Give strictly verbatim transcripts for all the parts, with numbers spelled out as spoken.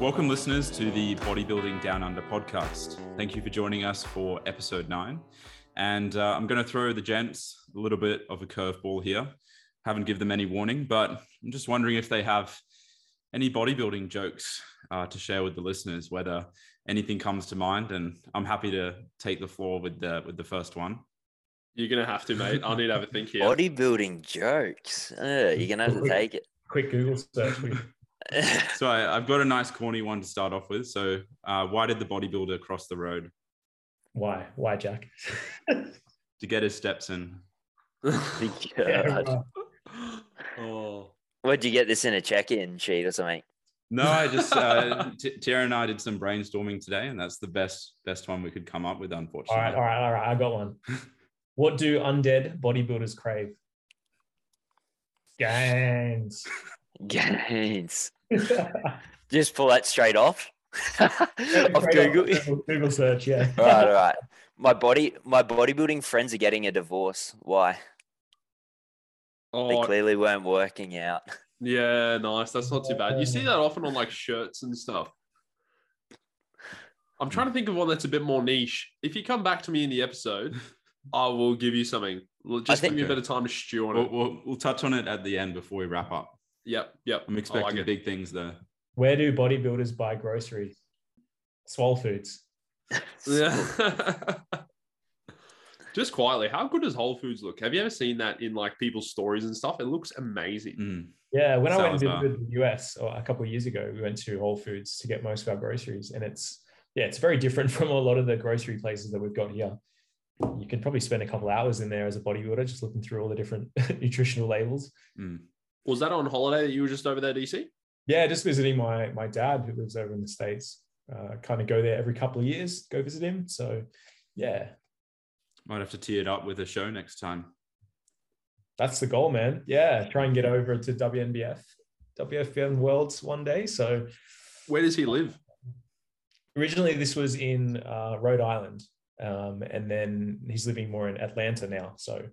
Welcome, listeners, to the Bodybuilding Down Under podcast. Thank you for joining us for episode nine. And uh, I'm going to throw the gents a little bit of a curveball here. Haven't given them any warning, but I'm just wondering if they have any bodybuilding jokes uh, to share with the listeners, whether anything comes to mind. And I'm happy to take the floor with the, with the first one. You're going to have to, mate. I'll need to have a think here. Bodybuilding jokes. Uh, you're going to have to quick, take it. Quick Google search. So I, I've got a nice corny one to start off with. So uh, why did the bodybuilder cross the road? Why? Why, Jack? To get his steps in. God. Oh. Where'd you get this in, a check-in sheet or something? No, I just, uh, T- Tierra and I did some brainstorming today, and that's the best best one we could come up with, unfortunately. All right, all right, all right. I got one. What do undead bodybuilders crave? Gains. Gains. Just pull that straight off. off Google. Off Google search, yeah. All right, all right. My body, my bodybuilding friends are getting a divorce. Why? Oh, they clearly weren't working out. Yeah, nice. That's not too bad. You see that often on like shirts and stuff. I'm trying to think of one that's a bit more niche. If you come back to me in the episode, I will give you something. Just think, give me a bit of time to stew on we'll, it. We'll, we'll touch on it at the end before we wrap up. Yep, yep. I'm expecting like big things there. Where do bodybuilders buy groceries? Swole Foods. Yeah. Just quietly, how good does Whole Foods look? Have you ever seen that in like people's stories and stuff? It looks amazing. Mm. Yeah, when Sounds I went to well. the U S or a couple of years ago, we went to Whole Foods to get most of our groceries, and it's yeah, it's very different from a lot of the grocery places that we've got here. You could probably spend a couple hours in there as a bodybuilder just looking through all the different nutritional labels. Mm. Was that on holiday that you were just over there, D C? Yeah, just visiting my my dad who lives over in the States. Uh, kind of go there every couple of years, go visit him. So, yeah. Might have to tee it up with a show next time. That's the goal, man. Yeah, try and get over to W N B F. W F M Worlds one day. So, where does he live? Originally, this was in uh, Rhode Island. Um, and then he's living more in Atlanta now. So,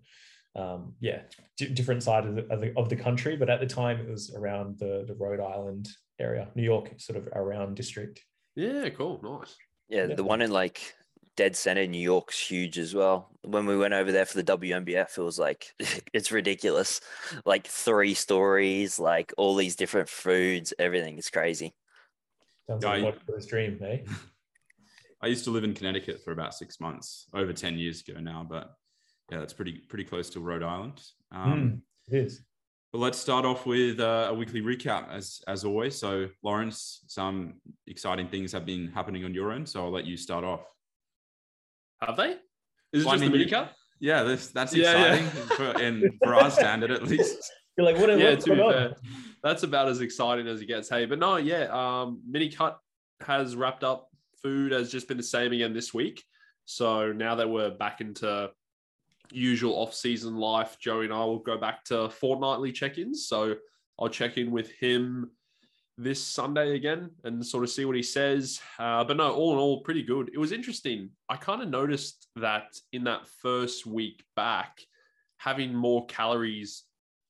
Um, yeah, d- different side of the, of the of the country, but at the time it was around the, the Rhode Island area, New York, sort of around district. Yeah, cool, nice. Yeah, yeah, the one in like dead center New York's huge as well. When we went over there for the W N B F, it was like it's ridiculous, like three stories, like all these different foods, everything is crazy. Sounds like yeah, a dream, eh? I used to live in Connecticut for about six months, over ten years ago now, but. Yeah, that's pretty pretty close to Rhode Island. Um, mm, it is. But let's start off with uh, a weekly recap, as as always. So, Lawrence, some exciting things have been happening on your end, so I'll let you start off. Have they? Is it well, just I mean, the recap? Yeah, that's, that's yeah, exciting, yeah. For, and for our standard at least. You're like, what? Yeah, to be fair, that's about as exciting as it gets. Hey, but no, yeah, um, mini cut has wrapped up. Food has just been the same again this week. So now that we're back into usual off-season life, Joey and I will go back to fortnightly check-ins. So I'll check in with him this Sunday again and sort of see what he says. Uh, but no, all in all, pretty good. It was interesting. I kind of noticed that in that first week back, having more calories,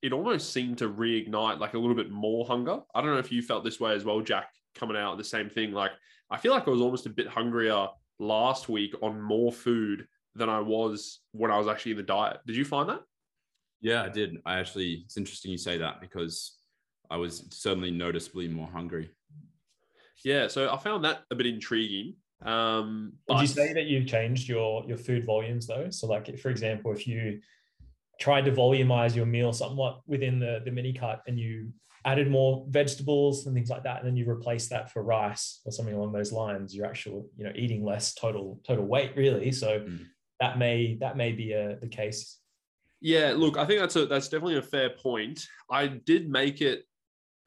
it almost seemed to reignite like a little bit more hunger. I don't know if you felt this way as well, Jack, coming out the same thing. Like, I feel like I was almost a bit hungrier last week on more food than I was when I was actually in the diet. Did you find that? Yeah, I did. I actually, it's interesting you say that because I was certainly noticeably more hungry. Yeah, so I found that a bit intriguing. Um, Would but... you say that you've changed your, your food volumes though? So like, for example, if you tried to volumize your meal somewhat within the, the mini cut and you added more vegetables and things like that, and then you replace that for rice or something along those lines, you're actually, you know, eating less total total weight really. So mm. That may that may be a, the case. Yeah, look, I think that's a that's definitely a fair point. I did make it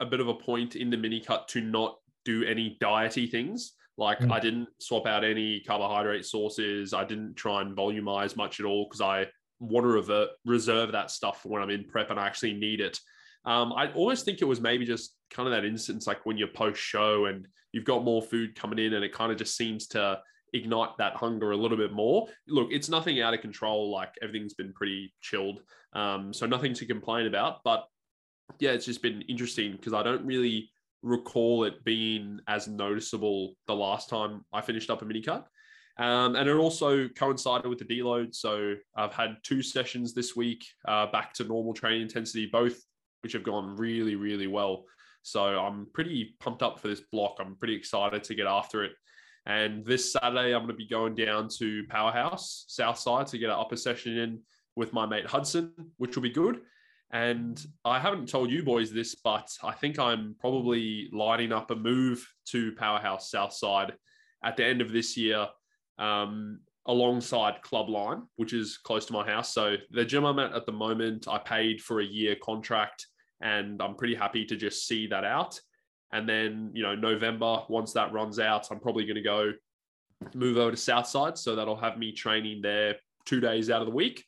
a bit of a point in the mini cut to not do any diety things. Like mm. I didn't swap out any carbohydrate sources. I didn't try and volumize much at all because I want to revert, reserve that stuff for when I'm in prep and I actually need it. Um, I always think it was maybe just kind of that instance, like when you're post show and you've got more food coming in, and it kind of just seems to ignite that hunger a little bit more. Look, it's nothing out of control. Like everything's been pretty chilled. Um, so nothing to complain about, but yeah, it's just been interesting because I don't really recall it being as noticeable the last time I finished up a mini cut. Um, and it also coincided with the deload. So I've had two sessions this week uh, back to normal training intensity, both which have gone really, really well. So I'm pretty pumped up for this block. I'm pretty excited to get after it. And this Saturday, I'm going to be going down to Powerhouse Southside to get an upper session in with my mate Hudson, which will be good. And I haven't told you boys this, but I think I'm probably lining up a move to Powerhouse Southside at the end of this year, um, alongside Club Line, which is close to my house. So the gym I'm at at the moment, I paid for a year contract, and I'm pretty happy to just see that out. And then, you know, November, once that runs out, I'm probably going to go move over to Southside. So that'll have me training there two days out of the week,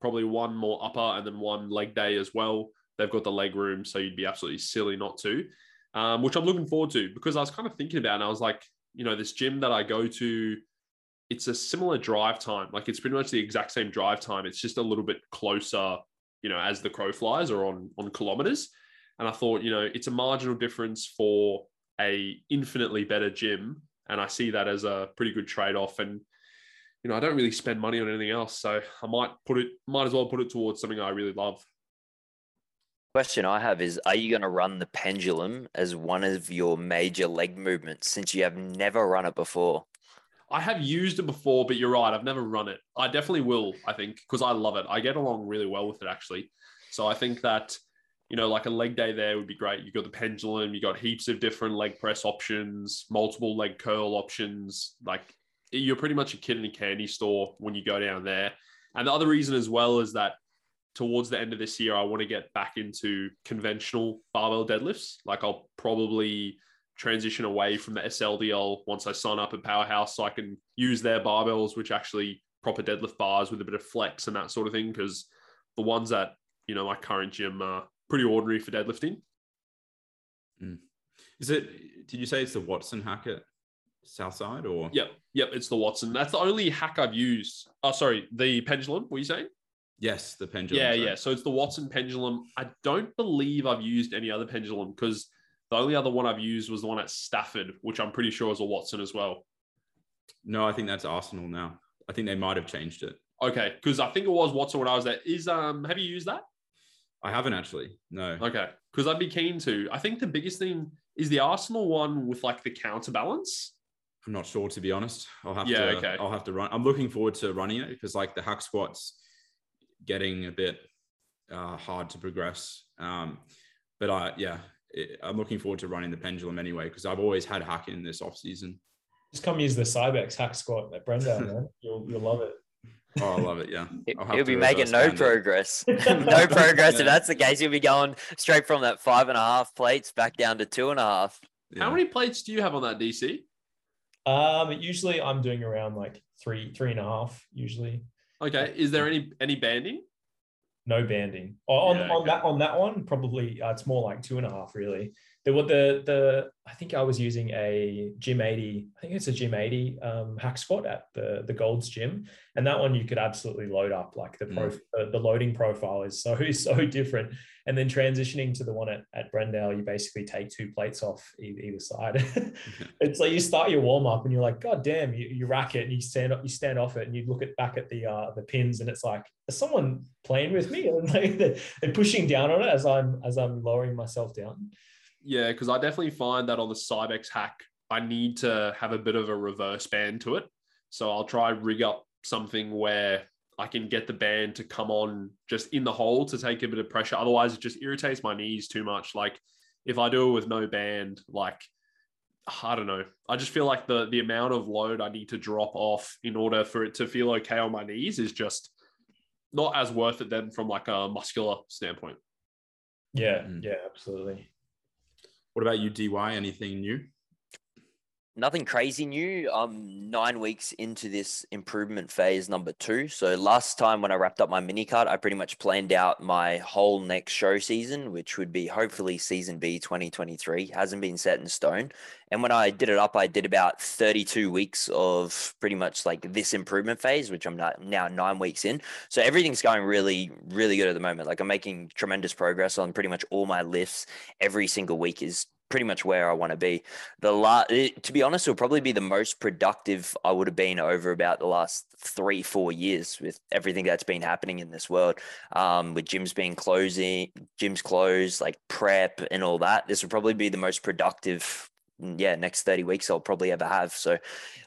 probably one more upper and then one leg day as well. They've got the leg room, so you'd be absolutely silly not to, um, which I'm looking forward to, because I was kind of thinking about it, and I was like, you know, this gym that I go to, it's a similar drive time. Like, it's pretty much the exact same drive time. It's just a little bit closer, you know, as the crow flies, or on, on kilometers. And I thought, you know, it's a marginal difference for a infinitely better gym. And I see that as a pretty good trade-off. And, you know, I don't really spend money on anything else. So I might put it, might as well put it towards something I really love. Question I have is, are you going to run the pendulum as one of your major leg movements, since you have never run it before? I have used it before, but you're right, I've never run it. I definitely will, I think, because I love it. I get along really well with it, actually. So I think that, you know, like a leg day there would be great. You've got the pendulum, you got heaps of different leg press options, multiple leg curl options. Like, you're pretty much a kid in a candy store when you go down there. And the other reason as well is that towards the end of this year, I want to get back into conventional barbell deadlifts. Like, I'll probably transition away from the S L D L once I sign up at Powerhouse, so I can use their barbells, which actually proper deadlift bars with a bit of flex and that sort of thing. Because the ones that, you know, my current gym are pretty ordinary for deadlifting. Mm. Is it, did you say it's the Watson hack at Southside, or? Yep. Yep. It's the Watson. That's the only hack I've used. Oh, sorry. The pendulum, were you saying? Yes. The pendulum. Yeah. Sorry. Yeah. So it's the Watson pendulum. I don't believe I've used any other pendulum, because the only other one I've used was the one at Stafford, which I'm pretty sure is a Watson as well. No, I think that's Arsenal now. I think they might have changed it. Okay, because I think it was Watson when I was there. Is um, have you used that? I haven't actually, no. Okay, because I'd be keen to. I think the biggest thing is the Arsenal one with like the counterbalance. I'm not sure, to be honest. I'll have yeah, to. Okay. I'll have to run. I'm looking forward to running it, because like the hack squat's getting a bit uh, hard to progress. Um, but I yeah. I'm looking forward to running the pendulum anyway, because I've always had hack in this off season. Just come use the Cybex hack squat at Brendale, man. You'll you'll love it. Oh, I love it. Yeah, you'll be making no progress. no progress, no progress. Yeah. If that's the case, you'll be going straight from that five and a half plates back down to two and a half. Yeah. How many plates do you have on that, D C? Um, usually I'm doing around like three, three and a half. Usually. Okay. Is there any any banding? No banding. On, yeah, okay. on that on that one, probably uh, it's more like two and a half, really. There were the the I think I was using a Gym eighty, I think it's a Gym eighty um, hack squat at the the Gold's gym, and that one you could absolutely load up. Like the prof, mm. uh, the loading profile is so so different. And then transitioning to the one at, at Brendale, you basically take two plates off either side. It's like you start your warm up and you're like, God damn, you, you rack it and you stand up, you stand off it and you look at back at the uh, the pins and it's like, is someone playing with me? And like they're, they're pushing down on it as I'm as I'm lowering myself down. Yeah, because I definitely find that on the Cybex hack, I need to have a bit of a reverse band to it. So I'll try rig up something where I can get the band to come on just in the hole to take a bit of pressure. Otherwise, it just irritates my knees too much. Like if I do it with no band, like, I don't know. I just feel like the, the amount of load I need to drop off in order for it to feel okay on my knees is just not as worth it then from like a muscular standpoint. Yeah, yeah, absolutely. What about you, D Y? Anything new? Nothing crazy new. I'm nine weeks into this improvement phase number two. So last time when I wrapped up my mini cut, I pretty much planned out my whole next show season, which would be hopefully season B twenty twenty-three. Hasn't been set in stone. And when I did it up, I did about thirty-two weeks of pretty much like this improvement phase, which I'm not, now nine weeks in. So everything's going really, really good at the moment. Like I'm making tremendous progress on pretty much all my lifts. Every single week is pretty much where I want to be. The last, to be honest, it'll probably be the most productive I would have been over about the last three, four years with everything that's been happening in this world, um, with gyms being closing, gyms closed, like prep and all that. This will probably be the most productive, yeah, next thirty weeks I'll probably ever have. So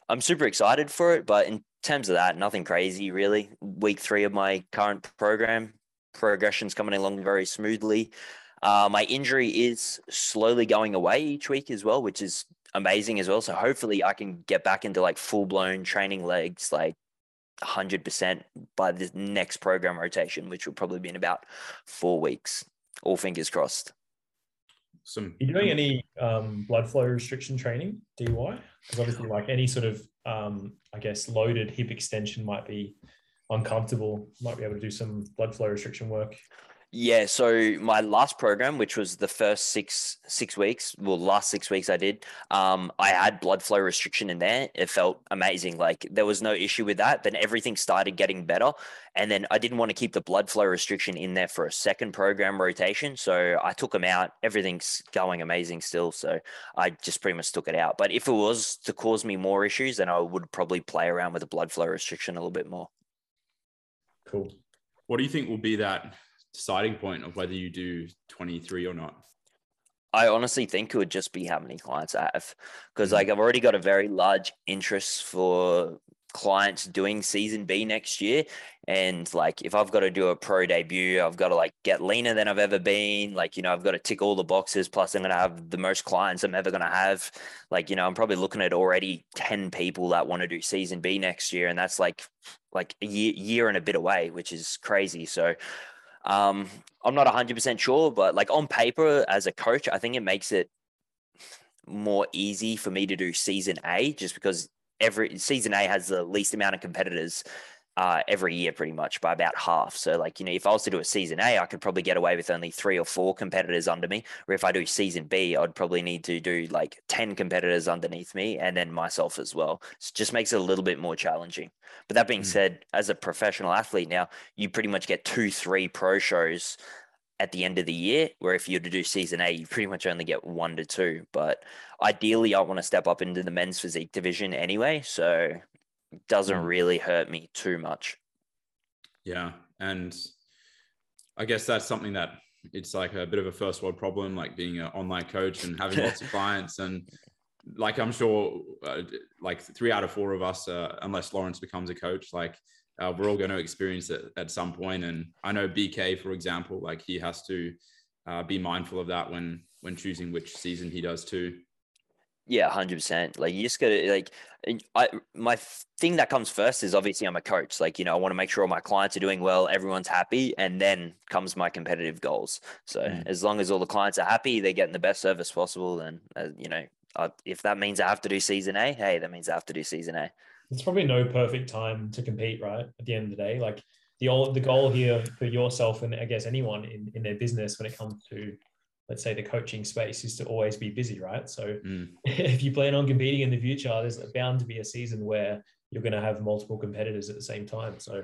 I'm super excited for it. But in terms of that, nothing crazy really. Week three of my current program, progression's coming along very smoothly. Uh, my injury is slowly going away each week as well, which is amazing as well. So hopefully I can get back into like full blown training legs, like one hundred percent by the next program rotation, which will probably be in about four weeks. All fingers crossed. Some. Are you doing any um, blood flow restriction training, D Y? Because obviously like any sort of, um, I guess, loaded hip extension might be uncomfortable. Might be able to do some blood flow restriction work. Yeah, so my last program, which was the first six six weeks, well, last six weeks I did, um, I had blood flow restriction in there. It felt amazing. Like there was no issue with that. Then everything started getting better. And then I didn't want to keep the blood flow restriction in there for a second program rotation. So I took them out. Everything's going amazing still. So I just pretty much took it out. But if it was to cause me more issues, then I would probably play around with the blood flow restriction a little bit more. Cool. What do you think will be that deciding point of whether you do twenty-three or not? I honestly think it would just be how many clients I have, because like I've already got a very large interest for clients doing season B next year. And like, if I've got to do a pro debut, I've got to like get leaner than I've ever been. Like, you know, I've got to tick all the boxes. Plus I'm going to have the most clients I'm ever going to have. Like, you know, I'm probably looking at already ten people that want to do season B next year. And that's like, like a year, year and a bit away, which is crazy. So Um, I'm not a hundred percent sure, but like on paper as a coach, I think it makes it more easy for me to do season A, just because every season A has the least amount of competitors, uh, every year, pretty much by about half. So like, you know, if I was to do a season A, I could probably get away with only three or four competitors under me. Or if I do season B, I'd probably need to do like ten competitors underneath me and then myself as well. So it just makes it a little bit more challenging. But that being mm-hmm. said, as a professional athlete now, you pretty much get two, three pro shows at the end of the year, where if you were to do season A, you pretty much only get one to two. But ideally, I want to step up into the men's physique division anyway. So it doesn't really hurt me too much. Yeah. And I guess that's something that it's like a bit of a first world problem, like being an online coach and having lots of clients. And like, I'm sure uh, like three out of four of us, uh, unless Lawrence becomes a coach, like uh, we're all going to experience it at some point. And I know B K, for example, like he has to uh, be mindful of that when, when choosing which season he does too. Yeah, one hundred percent. Like you just gotta like, I my thing that comes first is obviously I'm a coach. Like, you know, I want to make sure all my clients are doing well, everyone's happy, and then comes my competitive goals. So mm. as long as all the clients are happy, they're getting the best service possible. Then uh, you know, I, if that means I have to do season A, hey, that means I have to do season A. It's probably no perfect time to compete, right? At the end of the day, like the all the goal here for yourself and I guess anyone in in their business when it comes to, let's say, the coaching space is to always be busy, right? So mm. if you plan on competing in the future, there's bound to be a season where you're going to have multiple competitors at the same time. So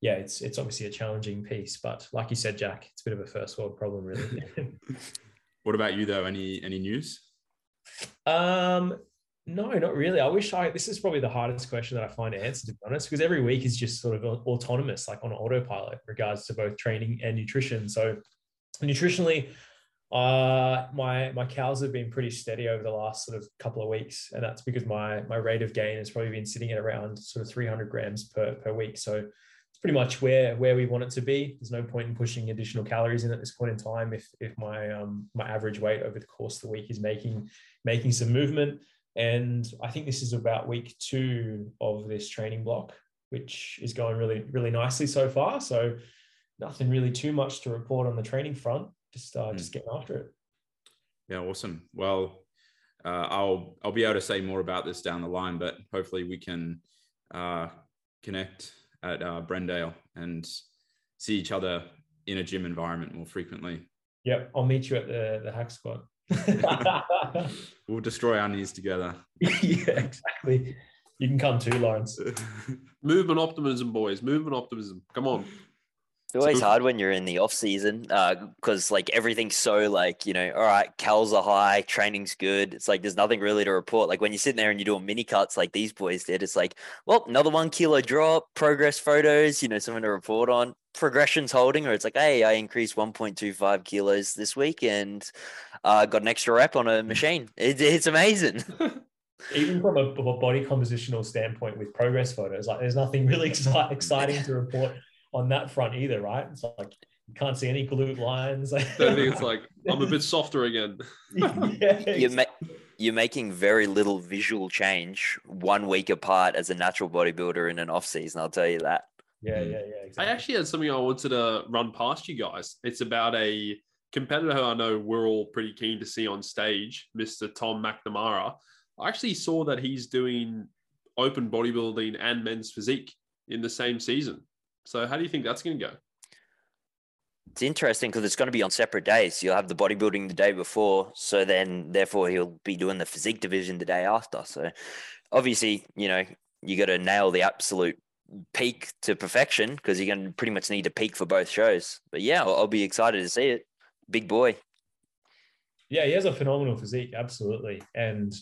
yeah, it's it's obviously a challenging piece, but like you said, Jack, it's a bit of a first world problem, really. What about you though? Any any news? Um, no, not really. I wish I, this is probably the hardest question that I find to answer, to be honest, because every week is just sort of autonomous, like on autopilot in regards to both training and nutrition. So nutritionally, Uh, my, my cows have been pretty steady over the last sort of couple of weeks. And that's because my, my rate of gain has probably been sitting at around sort of three hundred grams per, per week. So it's pretty much where, where we want it to be. There's no point in pushing additional calories in at this point in time. If, if my, um, my average weight over the course of the week is making, making some movement. And I think this is about week two of this training block, which is going really, really nicely so far. So nothing really too much to report on the training front. Just, uh, just get after it. Yeah, awesome. Well, uh, I'll I'll be able to say more about this down the line, but hopefully we can uh, connect at uh, Brendale and see each other in a gym environment more frequently. Yep, I'll meet you at the, the hack squad. We'll destroy our knees together. Yeah, exactly. You can come too, Lawrence. Movement optimism, boys. Movement optimism. Come on. It's always hard when you're in the off season, uh, because like everything's so like, you know, all right, cals are high, training's good. It's like there's nothing really to report. Like when you're sitting there and you're doing mini cuts like these boys did, it's like, well, another one kilo drop, progress photos, you know, something to report on. Progression's holding, or it's like, hey, I increased one point two five kilos this week and uh, got an extra rep on a machine. It, it's amazing. Even from a, a body compositional standpoint with progress photos, like there's nothing really exi- exciting to report on that front either, right? It's like you can't see any glute lines. I think it's like I'm a bit softer again. Yeah, you're, ma- you're making very little visual change one week apart as a natural bodybuilder in an off season. I'll tell you that. Yeah, yeah, yeah. Exactly. I actually had something I wanted to run past you guys. It's about a competitor who I know we're all pretty keen to see on stage, Mister Tom McNamara. I actually saw that he's doing open bodybuilding and men's physique in the same season. So how do you think that's going to go? It's interesting because it's going to be on separate days. You'll have the bodybuilding the day before. So then, therefore, he'll be doing the physique division the day after. So obviously, you know, you got to nail the absolute peak to perfection because you're going to pretty much need a peak for both shows. But yeah, I'll, I'll be excited to see it. Big boy. Yeah, he has a phenomenal physique. Absolutely. And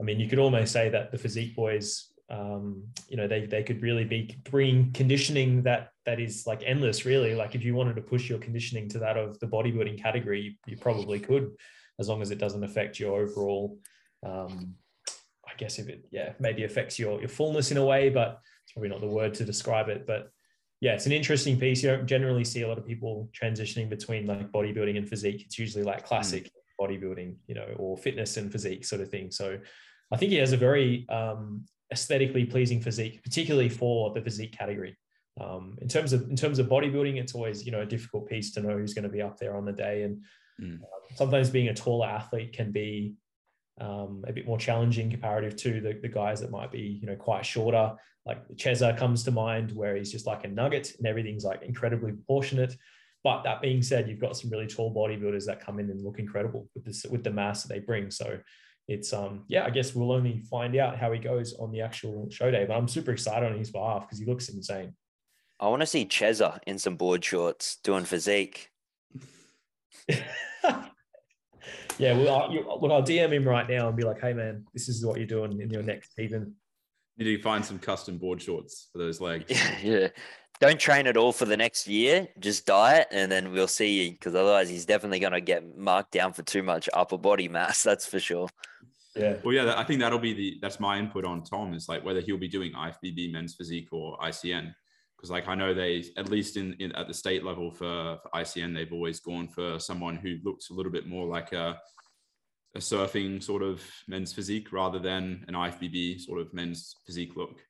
I mean, you could almost say that the physique boys, um, you know, they they could really be bringing conditioning that that is like endless, really. Like if you wanted to push your conditioning to that of the bodybuilding category, you, you probably could, as long as it doesn't affect your overall, um, I guess if it, yeah, maybe affects your, your fullness in a way, but it's probably not the word to describe it. But yeah, it's an interesting piece. You don't generally see a lot of people transitioning between like bodybuilding and physique. It's usually like classic mm. bodybuilding, you know, or fitness and physique sort of thing. So I think he has a very um, aesthetically pleasing physique, particularly for the physique category. Um, in terms of in terms of bodybuilding, it's always, you know, a difficult piece to know who's going to be up there on the day. And mm. uh, sometimes being a taller athlete can be um, a bit more challenging comparative to the, the guys that might be, you know, quite shorter. Like Cheza comes to mind, where he's just like a nugget and everything's like incredibly proportionate. But that being said, you've got some really tall bodybuilders that come in and look incredible with this, with the mass that they bring. So it's, um, yeah, I guess we'll only find out how he goes on the actual show day, but I'm super excited on his behalf because he looks insane. I want to see Cheza in some board shorts doing physique. Yeah, well, I, look, I'll D M him right now and be like, hey, man, this is what you're doing in your next season. You need to find some custom board shorts for those legs. Yeah. Don't train at all for the next year. Just diet, and then we'll see you, because otherwise he's definitely going to get marked down for too much upper body mass. That's for sure. Yeah. Well, yeah, I think that'll be the, that's my input on Tom, is like whether he'll be doing I F B B men's physique or I C N. Because like, I know they, at least in, in at the state level for, for I C N, they've always gone for someone who looks a little bit more like a, a surfing sort of men's physique rather than an I F B B sort of men's physique look.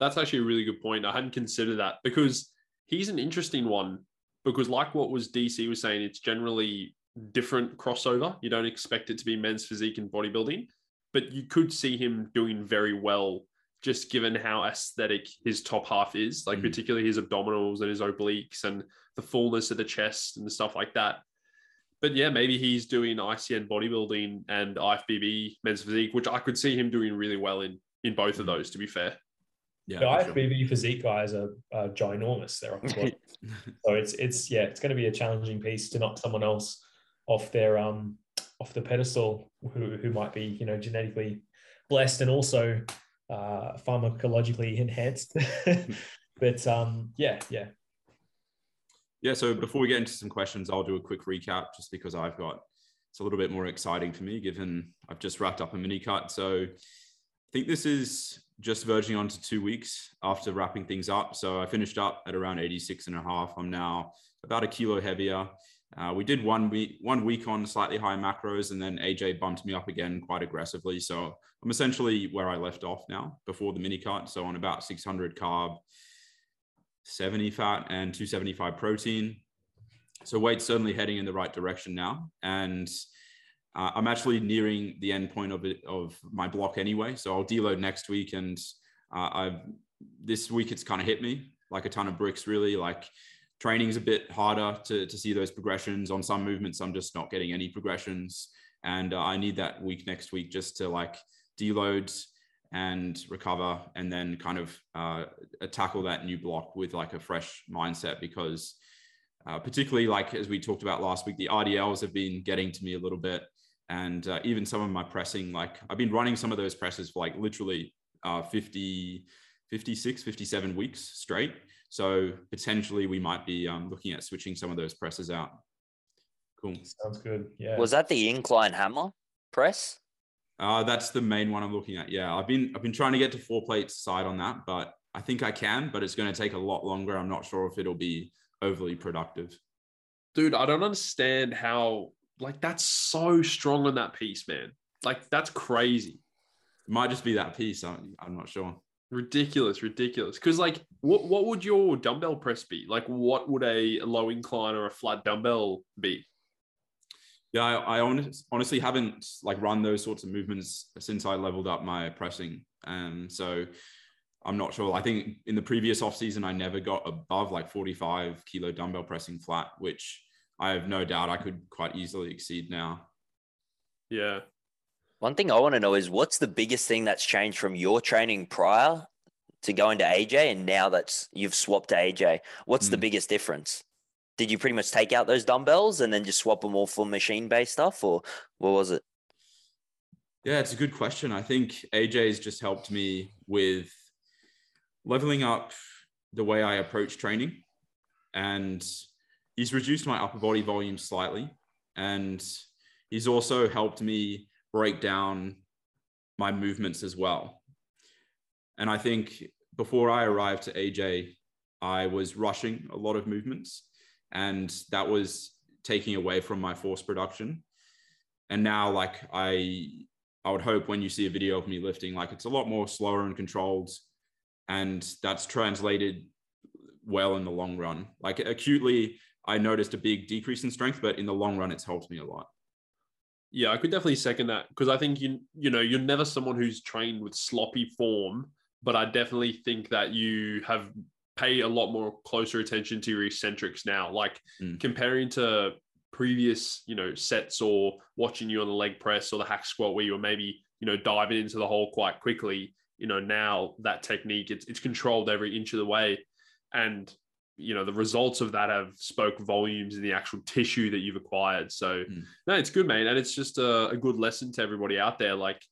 That's actually a really good point. I hadn't considered that, because he's an interesting one, because like what was D C was saying, it's generally different crossover. You don't expect it to be men's physique and bodybuilding, but you could see him doing very well, just given how aesthetic his top half is, like mm. particularly his abdominals and his obliques and the fullness of the chest and the stuff like that. But yeah, maybe he's doing I C N bodybuilding and I F B B men's physique, which I could see him doing really well in, in both mm. of those, to be fair. Yeah, the I F B B sure. physique guys are, are ginormous. They're on so it's it's yeah, it's going to be a challenging piece to knock someone else off their um off the pedestal who who might be, you know, genetically blessed and also uh, pharmacologically enhanced. But um yeah yeah yeah. So before we get into some questions, I'll do a quick recap just because I've got it's a little bit more exciting for me given I've just wrapped up a mini cut. So I think this is just verging on to two weeks after wrapping things up. So I finished up at around eighty-six and a half. I'm now about a kilo heavier. Uh, we did one week, one week on slightly higher macros, and then A J bumped me up again quite aggressively. So I'm essentially where I left off now before the mini cut. So on about six hundred carb, seventy fat and two seventy-five protein. So weight's certainly heading in the right direction now. And Uh, I'm actually nearing the end point of it, of my block anyway, so I'll deload next week. And uh, I've this week it's kind of hit me like a ton of bricks, really. Like training's a bit harder to to see those progressions on some movements. I'm just not getting any progressions, and uh, I need that week next week just to like deload and recover, and then kind of uh, tackle that new block with like a fresh mindset, because uh, particularly like as we talked about last week, the R D Ls have been getting to me a little bit, and uh, even some of my pressing, like I've been running some of those presses for like literally uh, fifty, fifty-six, fifty-seven weeks straight. So potentially we might be um, looking at switching some of those presses out. Cool. Sounds good. Yeah. Was that the incline hammer press? Uh, that's the main one I'm looking at. Yeah, I've been I've been trying to get to four plates side on that, but I think I can, but it's going to take a lot longer. I'm not sure if it'll be overly productive. Dude, I don't understand how, like, that's so strong on that piece, man. Like, that's crazy. It might just be that piece. I'm, I'm not sure. Ridiculous, ridiculous. Because, like, what, what would your dumbbell press be? Like, what would a low incline or a flat dumbbell be? Yeah, I, I honest, honestly haven't like run those sorts of movements since I leveled up my pressing. Um, so I'm not sure. I think in the previous off season, I never got above like forty-five kilo dumbbell pressing flat, which I have no doubt I could quite easily exceed now. Yeah. One thing I want to know is what's the biggest thing that's changed from your training prior to going to A J, and now that you've swapped to A J? What's mm. the biggest difference? Did you pretty much take out those dumbbells and then just swap them all for machine-based stuff, or what was it? Yeah, it's a good question. I think A J's just helped me with leveling up the way I approach training, and he's reduced my upper body volume slightly, and he's also helped me break down my movements as well. And I think before I arrived to A J, I was rushing a lot of movements, and that was taking away from my force production. And now, like, I I would hope when you see a video of me lifting, like, it's a lot more slower and controlled, and that's translated well in the long run. Like, acutely, I noticed a big decrease in strength, but in the long run, it's helped me a lot. Yeah, I could definitely second that, because I think, you you know, you're never someone who's trained with sloppy form, but I definitely think that you have pay a lot more closer attention to your eccentrics now, like mm. comparing to previous, you know, sets, or watching you on the leg press or the hack squat where you were maybe, you know, diving into the hole quite quickly. You know, now that technique, it's, it's controlled every inch of the way. And, you know, the results of that have spoke volumes in the actual tissue that you've acquired. So mm. no, it's good, mate. And it's just a, a good lesson to everybody out there. Like,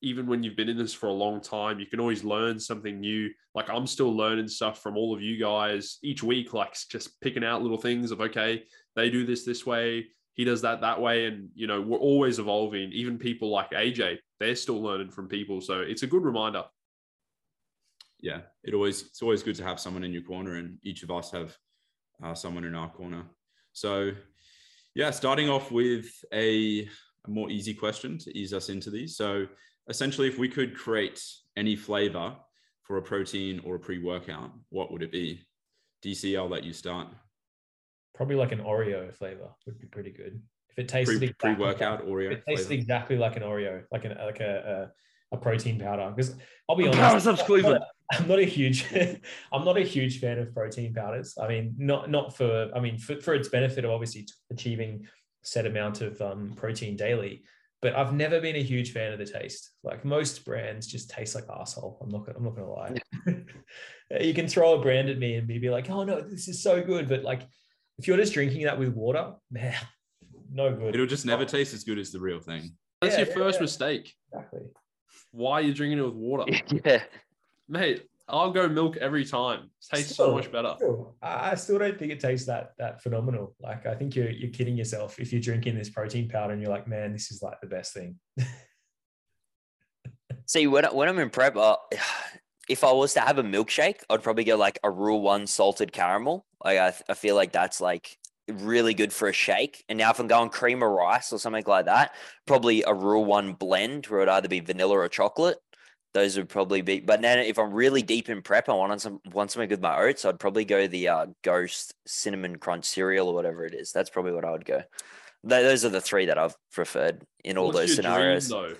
even when you've been in this for a long time, you can always learn something new. Like, I'm still learning stuff from all of you guys each week, like just picking out little things of, okay, they do this this way, he does that that way. And, you know, we're always evolving. Even people like A J, they're still learning from people. So it's a good reminder. Yeah, it always, it's always good to have someone in your corner, and each of us have uh, someone in our corner. So yeah, starting off with a, a more easy question to ease us into these. So, essentially, if we could create any flavor for a protein or a pre-workout, what would it be? D C, I'll let you start. Probably like an Oreo flavor would be pretty good. If it tasted pre, exactly pre-workout like, Oreo, if it tasted flavor. exactly like an Oreo, like an like a a, a protein powder. Because I'll be honest, I'm not, a, I'm not a huge, I'm not a huge fan of protein powders. I mean, not not for, I mean, for, for its benefit of obviously achieving a set amount of um, protein daily. But I've never been a huge fan of the taste. Like, most brands just taste like arsehole. I'm not gonna, I'm not gonna lie. Yeah. You can throw a brand at me and me be like, oh no, this is so good. But like, if you're just drinking that with water, man, no good. It'll just never taste as good as the real thing. That's yeah, your yeah, first yeah. mistake. Exactly. Why are you drinking it with water? Yeah. Mate, I'll go milk every time. It tastes still, so much better. Still, I still don't think it tastes that that phenomenal. Like, I think you're you're kidding yourself if you're drinking this protein powder and you're like, man, this is like the best thing. See, when, when I'm in prep, uh, if I was to have a milkshake, I'd probably go like a Rule One salted caramel. Like, I, I feel like that's like really good for a shake. And now if I'm going cream of rice or something like that, probably a Rule One blend where it'd either be vanilla or chocolate. Those would probably be, but then if I'm really deep in prep, I want some, want something with my oats. I'd probably go the uh, Ghost Cinnamon Crunch cereal or whatever it is. That's probably what I would go. Th- those are the three that I've preferred in all What's those your scenarios. Dream, though?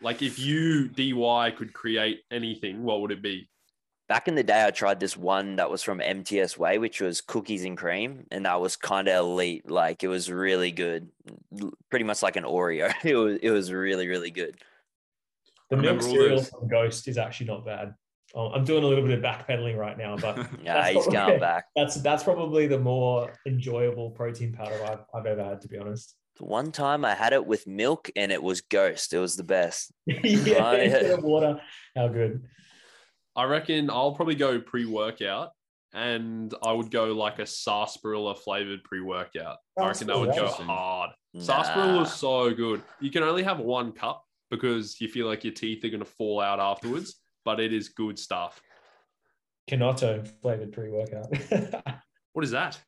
Like, if you D Y could create anything, what would it be? Back in the day, I tried this one that was from M T S Way, which was cookies and cream, and that was kind of elite. Like, it was really good, pretty much like an Oreo. It was, it was really, really good. The milk cereal from Ghost is actually not bad. Oh, I'm doing a little bit of backpedaling right now, but yeah, he's probably, gone back. That's that's probably the more enjoyable protein powder I've, I've ever had, to be honest. The one time I had it with milk, and it was Ghost. It was the best. yeah, oh, yeah. Water. How good. I reckon I'll probably go pre-workout, and I would go like a sarsaparilla flavored pre-workout. Oh, I reckon that would go hard. Nah. Sarsaparilla is so good. You can only have one cup because you feel like your teeth are going to fall out afterwards. But it is good stuff. Canotto flavored pre-workout. What is that?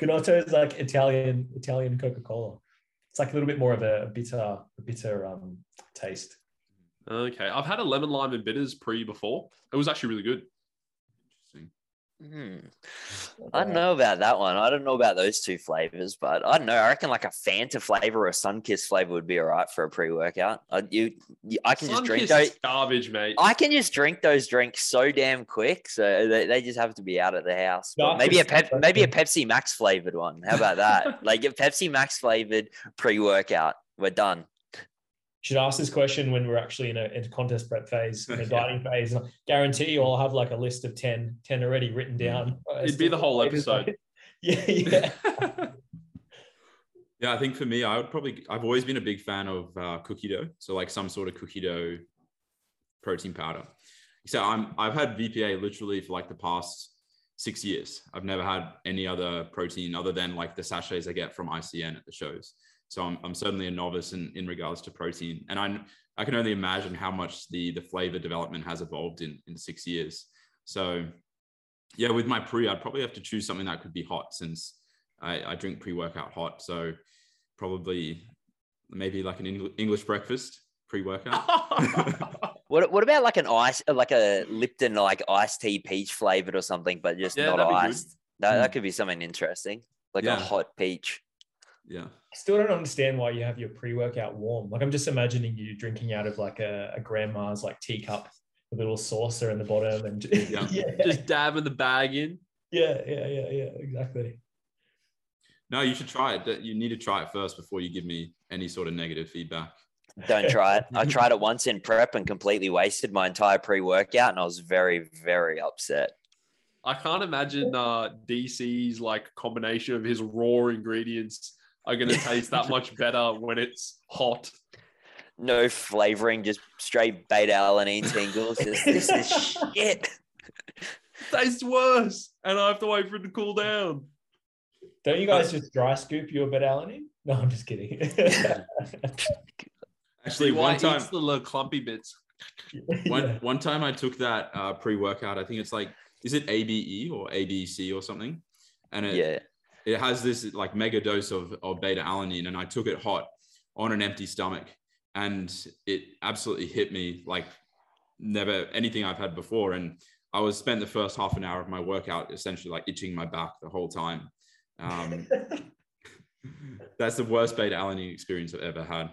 Canotto is like Italian Italian Coca-Cola. It's like a little bit more of a bitter bitter um, taste. Okay. I've had a lemon, lime, and bitters pre before. It was actually really good. Interesting. Mm. I don't know about that one. I don't know about those two flavors, but I don't know. I reckon like a Fanta flavor or a Sunkist flavor would be all right for a pre-workout. I, you, you, I can Sunkist just drink those. Is garbage, mate. I can just drink those drinks so damn quick, so they, they just have to be out of the house. But maybe a pep, maybe a Pepsi Max flavored one. How about that? Like a Pepsi Max flavored pre-workout. We're done. Should ask this question when we're actually in a, in a contest prep phase, in a dieting phase. And I guarantee you I'll have like a list of ten, ten already written down. It'd be the whole episode. yeah, yeah. yeah, I think for me, I would probably, I've always been a big fan of uh, cookie dough. So like some sort of cookie dough protein powder. So I'm, I've had V P A literally for like the past six years. I've never had any other protein other than like the sachets I get from I C N at the shows. So I'm, I'm certainly a novice in, in regards to protein. And I I can only imagine how much the, the flavor development has evolved in, in six years. So yeah, with my pre, I'd probably have to choose something that could be hot since I, I drink pre-workout hot. So probably maybe like an Eng- English breakfast pre-workout. what what about like an ice, like a Lipton, like iced tea peach flavored or something, but just yeah, not iced? That, that could be something interesting, like yeah. a hot peach. Yeah. I still don't understand why you have your pre-workout warm. Like I'm just imagining you drinking out of like a, a grandma's like teacup, with a little saucer in the bottom and yeah. yeah. just dabbing the bag in. Yeah, yeah, yeah, yeah, exactly. No, you should try it. You need to try it first before you give me any sort of negative feedback. Don't try it. I tried it once in prep and completely wasted my entire pre-workout and I was very, very upset. I can't imagine uh, D C's like combination of his raw ingredients are going to taste that much better when it's hot. No flavoring, just straight beta-alanine tingles. This, this is shit. Tastes worse, and I have to wait for it to cool down. Don't you guys just dry scoop your beta-alanine? No, I'm just kidding. Actually, one time... It's the little clumpy bits. One, yeah. one time I took that uh, pre-workout. I think it's like, is it A B E or A B C or something? And it... Yeah. It has this like mega dose of, of beta-alanine and I took it hot on an empty stomach and it absolutely hit me like never anything I've had before. And I was spent the first half an hour of my workout essentially like itching my back the whole time. Um, that's the worst beta-alanine experience I've ever had.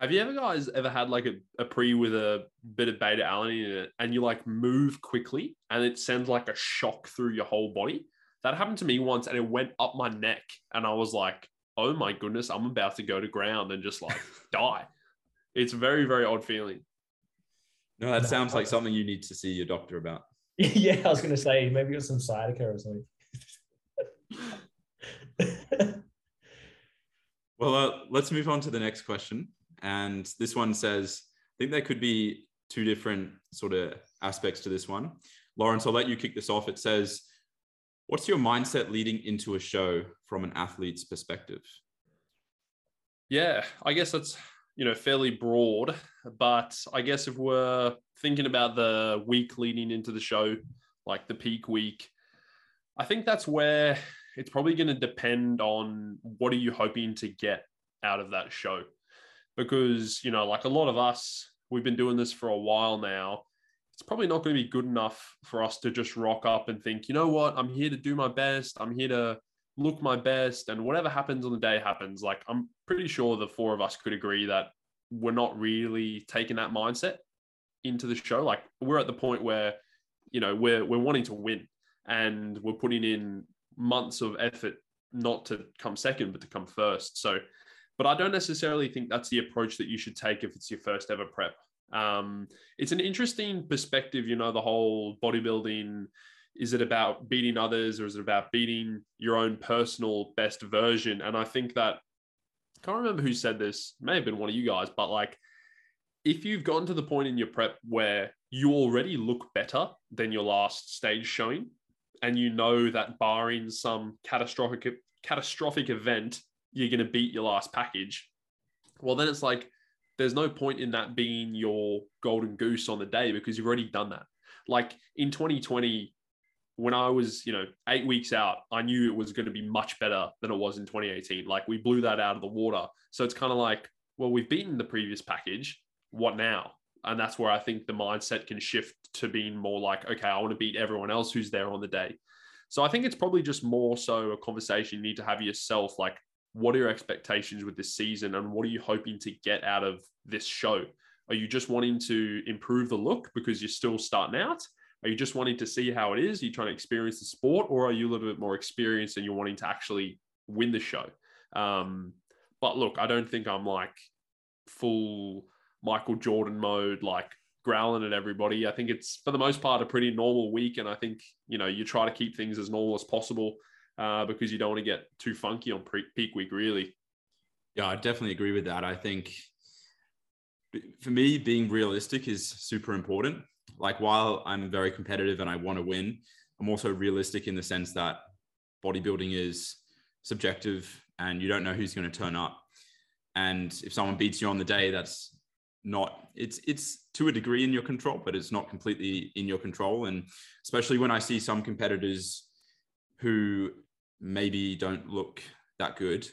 Have you ever guys ever had like a, a pre with a bit of beta-alanine in it and you like move quickly and it sends like a shock through your whole body? That happened to me once and it went up my neck and I was like, oh my goodness, I'm about to go to ground and just like die. It's a very, very odd feeling. No, that sounds like something you need to see your doctor about. yeah, I was going to say, maybe you got some sciatica or something. well, uh, let's move on to the next question. And this one says, I think there could be two different sort of aspects to this one. Lawrence, I'll let you kick this off. It says, what's your mindset leading into a show from an athlete's perspective? Yeah, I guess that's, you know, fairly broad, but I guess if we're thinking about the week leading into the show, like the peak week, I think that's where it's probably going to depend on what are you hoping to get out of that show? Because, you know, like a lot of us, we've been doing this for a while now. It's probably not going to be good enough for us to just rock up and think, you know what, I'm here to do my best. I'm here to look my best. And whatever happens on the day happens. Like, I'm pretty sure the four of us could agree that we're not really taking that mindset into the show. Like, we're at the point where, you know, we're, we're wanting to win and we're putting in months of effort, not to come second, but to come first. So, but I don't necessarily think that's the approach that you should take if it's your first ever prep. Um, it's an interesting perspective, you know, the whole bodybuilding, is it about beating others or is it about beating your own personal best version? And I think that, I can't remember who said this, it may have been one of you guys, but like, if you've gotten to the point in your prep where you already look better than your last stage showing, and you know that barring some catastrophic catastrophic event, you're going to beat your last package, well, then it's like, there's no point in that being your golden goose on the day because you've already done that. Like in twenty twenty, when I was, you know, eight weeks out, I knew it was going to be much better than it was in twenty eighteen. Like we blew that out of the water. So it's kind of like, well, we've beaten the previous package. What now? And that's where I think the mindset can shift to being more like, okay, I want to beat everyone else who's there on the day. So I think it's probably just more so a conversation you need to have yourself. Like, what are your expectations with this season? And what are you hoping to get out of this show? Are you just wanting to improve the look because you're still starting out? Are you just wanting to see how it is? Are you trying to experience the sport, or are you a little bit more experienced and you're wanting to actually win the show? Um, but look, I don't think I'm like full Michael Jordan mode, like growling at everybody. I think it's for the most part a pretty normal week. And I think, you know, you try to keep things as normal as possible uh, because you don't want to get too funky on pre- peak week, really. Yeah, I definitely agree with that. I think for me, being realistic is super important. Like while I'm very competitive and I want to win, I'm also realistic in the sense that bodybuilding is subjective and you don't know who's going to turn up. And if someone beats you on the day, that's not, it's it's to a degree in your control, but it's not completely in your control. And especially when I see some competitors who maybe don't look that good,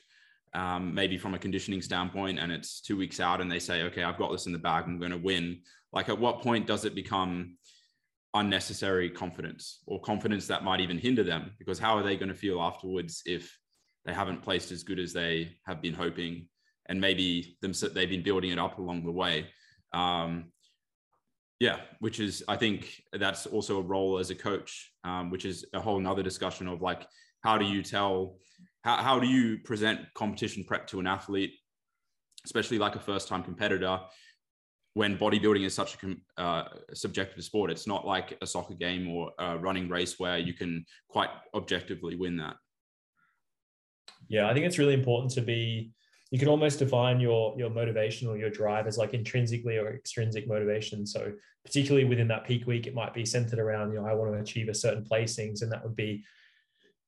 um, maybe from a conditioning standpoint, and it's two weeks out and they say, okay, I've got this in the bag, I'm going to win. Like at what point does it become unnecessary confidence or confidence that might even hinder them? Because how are they going to feel afterwards if they haven't placed as good as they have been hoping? And maybe them, they've been building it up along the way. Um, yeah, which is, I think that's also a role as a coach, um, which is a whole nother discussion of like, how do you tell, how, how do you present competition prep to an athlete, especially like a first-time competitor, when bodybuilding is such a uh, subjective sport? It's not like a soccer game or a running race where you can quite objectively win that. Yeah, I think it's really important to be, you can almost define your, your motivation or your drive as like intrinsically or extrinsic motivation. So particularly within that peak week, it might be centered around, you know, I want to achieve a certain placings, and that would be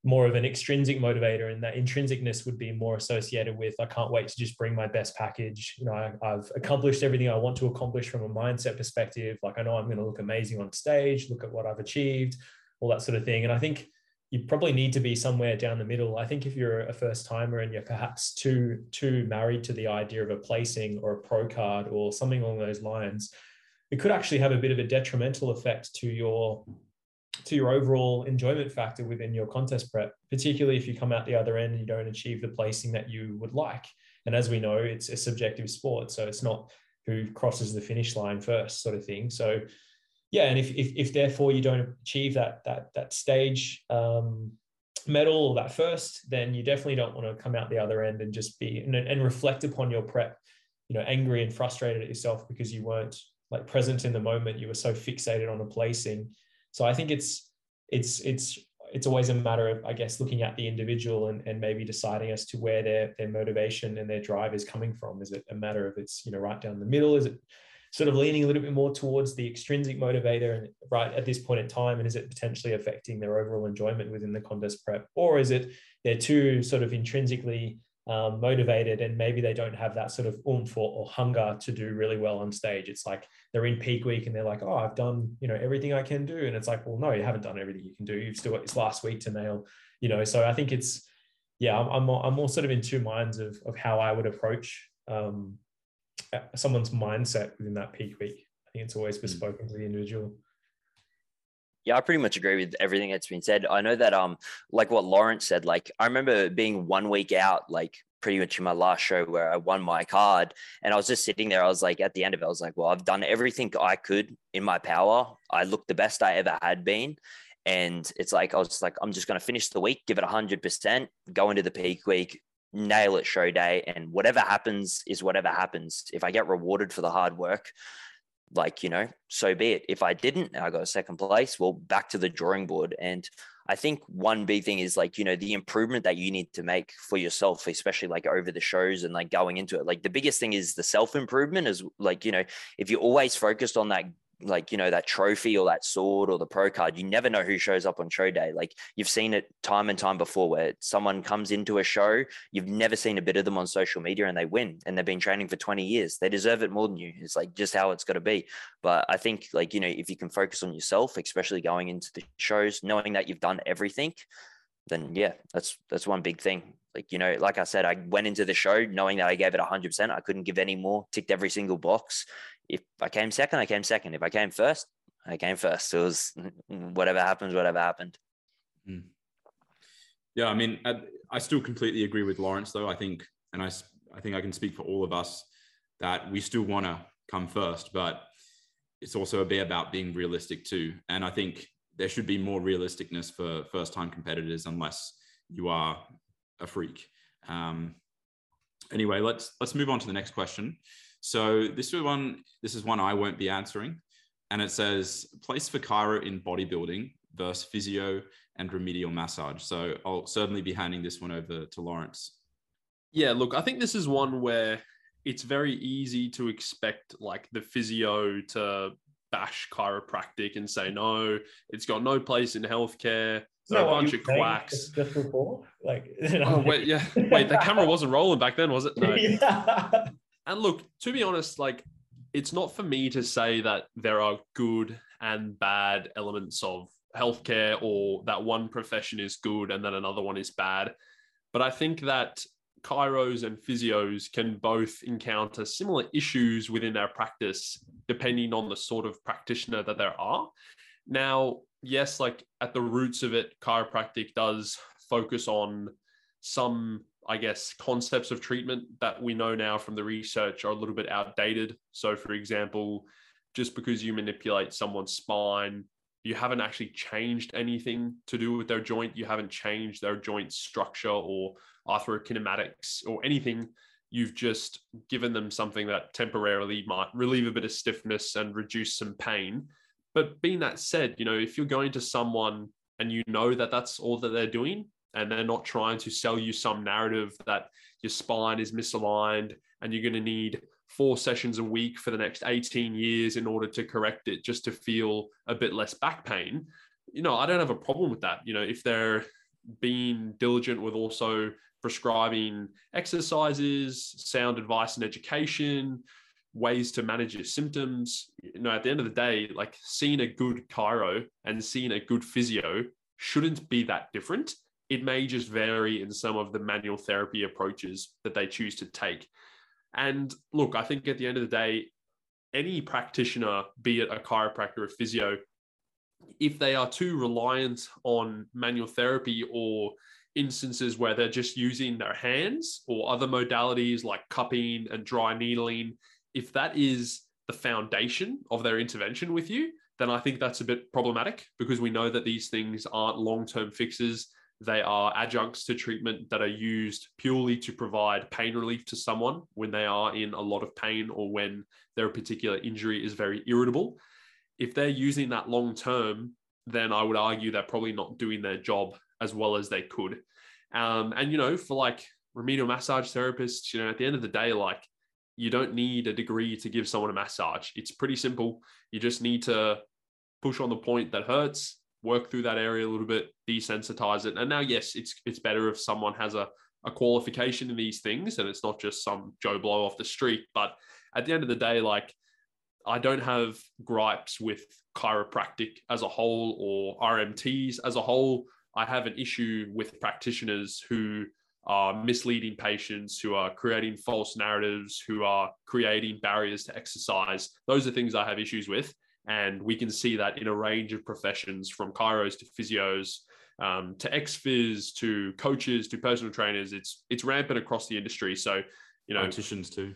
more of an extrinsic motivator. And that intrinsicness would be more associated with, I can't wait to just bring my best package. You know, I, I've accomplished everything I want to accomplish from a mindset perspective. Like, I know I'm going to look amazing on stage, look at what I've achieved, all that sort of thing. And I think you probably need to be somewhere down the middle. I think if you're a first timer and you're perhaps too, too married to the idea of a placing or a pro card or something along those lines, it could actually have a bit of a detrimental effect to your, to your overall enjoyment factor within your contest prep, particularly if you come out the other end and you don't achieve the placing that you would like. And as we know, it's a subjective sport. So it's not who crosses the finish line first sort of thing. So yeah, and if, if if therefore you don't achieve that that that stage um, medal or that first, then you definitely don't want to come out the other end and just be and, and reflect upon your prep, you know, angry and frustrated at yourself because you weren't like present in the moment. You were so fixated on a placing. So I think it's it's it's it's always a matter of, I guess, looking at the individual and, and maybe deciding as to where their their motivation and their drive is coming from. Is it a matter of it's, you know, right down the middle? Is it sort of leaning a little bit more towards the extrinsic motivator and right at this point in time, and is it potentially affecting their overall enjoyment within the contest prep? Or is it they're too sort of intrinsically um, motivated and maybe they don't have that sort of oomph or, or hunger to do really well on stage? It's like they're in peak week and they're like, oh, I've done, you know, everything I can do. And it's like, well, no, you haven't done everything you can do. You've still got this last week to nail, you know? So I think it's, yeah, I'm, I'm, more, I'm more sort of in two minds of, of how I would approach um, someone's mindset within that peak week. I think it's always bespoke to the individual. Yeah, I pretty much agree with everything that's been said. I know that, um, like what Lawrence said, like I remember being one week out, like pretty much in my last show where I won my card, and I was just sitting there. I was like, at the end of it, I was like, well, I've done everything I could in my power. I looked the best I ever had been. And it's like, I was like, I'm just going to finish the week, give it a hundred percent, go into the peak week, nail it show day, and whatever happens is whatever happens. If I get rewarded for the hard work, like, you know, so be it. If I didn't, I got a second place, well, back to the drawing board. And I think one big thing is like, you know, the improvement that you need to make for yourself, especially like over the shows and like going into it. Like the biggest thing is the self-improvement is like, you know, if you're always focused on that, like, you know, that trophy or that sword or the pro card, you never know who shows up on show day. Like you've seen it time and time before where someone comes into a show, you've never seen a bit of them on social media and they win and they've been training for twenty years. They deserve it more than you. It's like just how it's got to be. But I think like, you know, if you can focus on yourself, especially going into the shows, knowing that you've done everything, then yeah, that's, that's one big thing. Like, you know, like I said, I went into the show knowing that I gave it one hundred percent. I couldn't give any more, ticked every single box. If I came second, I came second. If I came first, I came first. It was whatever happens, whatever happened. Yeah, I mean, I, I still completely agree with Lawrence, though. I think, and I, I think I can speak for all of us that we still want to come first, but it's also a bit about being realistic too. And I think there should be more realisticness for first-time competitors, unless you are a freak. Um, anyway, let's let's move on to the next question. So this is one, this is one I won't be answering. And it says, place for chiro in bodybuilding versus physio and remedial massage. So I'll certainly be handing this one over to Lawrence. Yeah, look, I think this is one where it's very easy to expect like the physio to bash chiropractic and say, no, it's got no place in healthcare. So no, a bunch of quacks. Just before? Like, you know. Oh, wait, yeah. Wait, the camera wasn't rolling back then, was it? No. Yeah. And look, to be honest, like it's not for me to say that there are good and bad elements of healthcare or that one profession is good and then another one is bad. But I think that chiros and physios can both encounter similar issues within their practice, depending on the sort of practitioner that there are. Now, yes, like at the roots of it, chiropractic does focus on some, I guess, concepts of treatment that we know now from the research are a little bit outdated. So for example, just because you manipulate someone's spine, you haven't actually changed anything to do with their joint. You haven't changed their joint structure or arthrokinematics or anything. You've just given them something that temporarily might relieve a bit of stiffness and reduce some pain. But being that said, you know, if you're going to someone and you know that that's all that they're doing, and they're not trying to sell you some narrative that your spine is misaligned and you're going to need four sessions a week for the next eighteen years in order to correct it just to feel a bit less back pain, you know, I don't have a problem with that. You know, if they're being diligent with also prescribing exercises, sound advice and education, ways to manage your symptoms, you know, at the end of the day, like seeing a good chiro and seeing a good physio shouldn't be that different. It may just vary in some of the manual therapy approaches that they choose to take. And look, I think at the end of the day, any practitioner, be it a chiropractor or a physio, if they are too reliant on manual therapy or instances where they're just using their hands or other modalities like cupping and dry needling, if that is the foundation of their intervention with you, then I think that's a bit problematic, because we know that these things aren't long-term fixes. They are adjuncts to treatment that are used purely to provide pain relief to someone when they are in a lot of pain or when their particular injury is very irritable. If they're using that long term, then I would argue they're probably not doing their job as well as they could. Um, and, you know, for like remedial massage therapists, you know, at the end of the day, like you don't need a degree to give someone a massage. It's pretty simple. You just need to push on the point that hurts, work through that area a little bit, desensitize it. And now, yes, it's it's better if someone has a, a qualification in these things and it's not just some Joe Blow off the street. But at the end of the day, like I don't have gripes with chiropractic as a whole or R M Ts as a whole. I have an issue with practitioners who are misleading patients, who are creating false narratives, who are creating barriers to exercise. Those are things I have issues with. And we can see that in a range of professions, from chiros to physios, um, to ex-phys, to coaches, to personal trainers. It's it's rampant across the industry. So, you know, politicians too.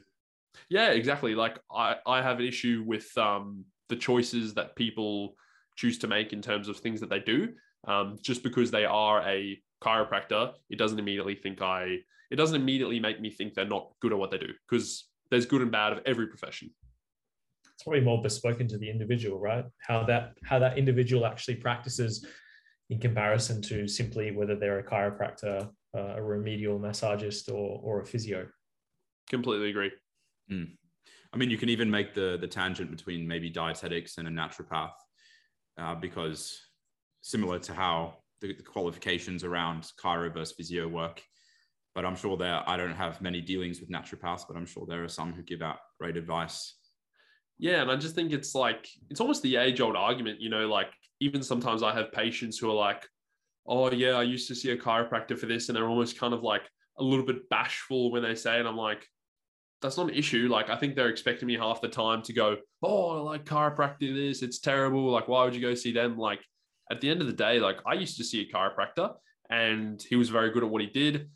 Yeah, exactly. Like I, I have an issue with um, the choices that people choose to make in terms of things that they do. Um, just because they are a chiropractor, it doesn't immediately think I, it doesn't immediately make me think they're not good at what they do, because there's good and bad of every profession. it's probably more bespoke to the individual, right? How that how that individual actually practices in comparison to simply whether they're a chiropractor, uh, a remedial massagist, or or a physio. Completely agree. Mm. I mean, you can even make the the tangent between maybe dietetics and a naturopath, uh, because similar to how the, the qualifications around chiro versus physio work. But I'm sure there, I don't have many dealings with naturopaths, but I'm sure there are some who give out great advice. Yeah. And I just think it's like, it's almost the age old argument, you know, like even sometimes I have patients who are like, oh yeah, I used to see a chiropractor for this. And they're almost kind of like a little bit bashful when they say it. I'm like, that's not an issue. Like, I think they're expecting me half the time to go, oh, I like chiropractic this, it's terrible. Like, why would you go see them? Like at the end of the day, like I used to see a chiropractor and he was very good at what he did.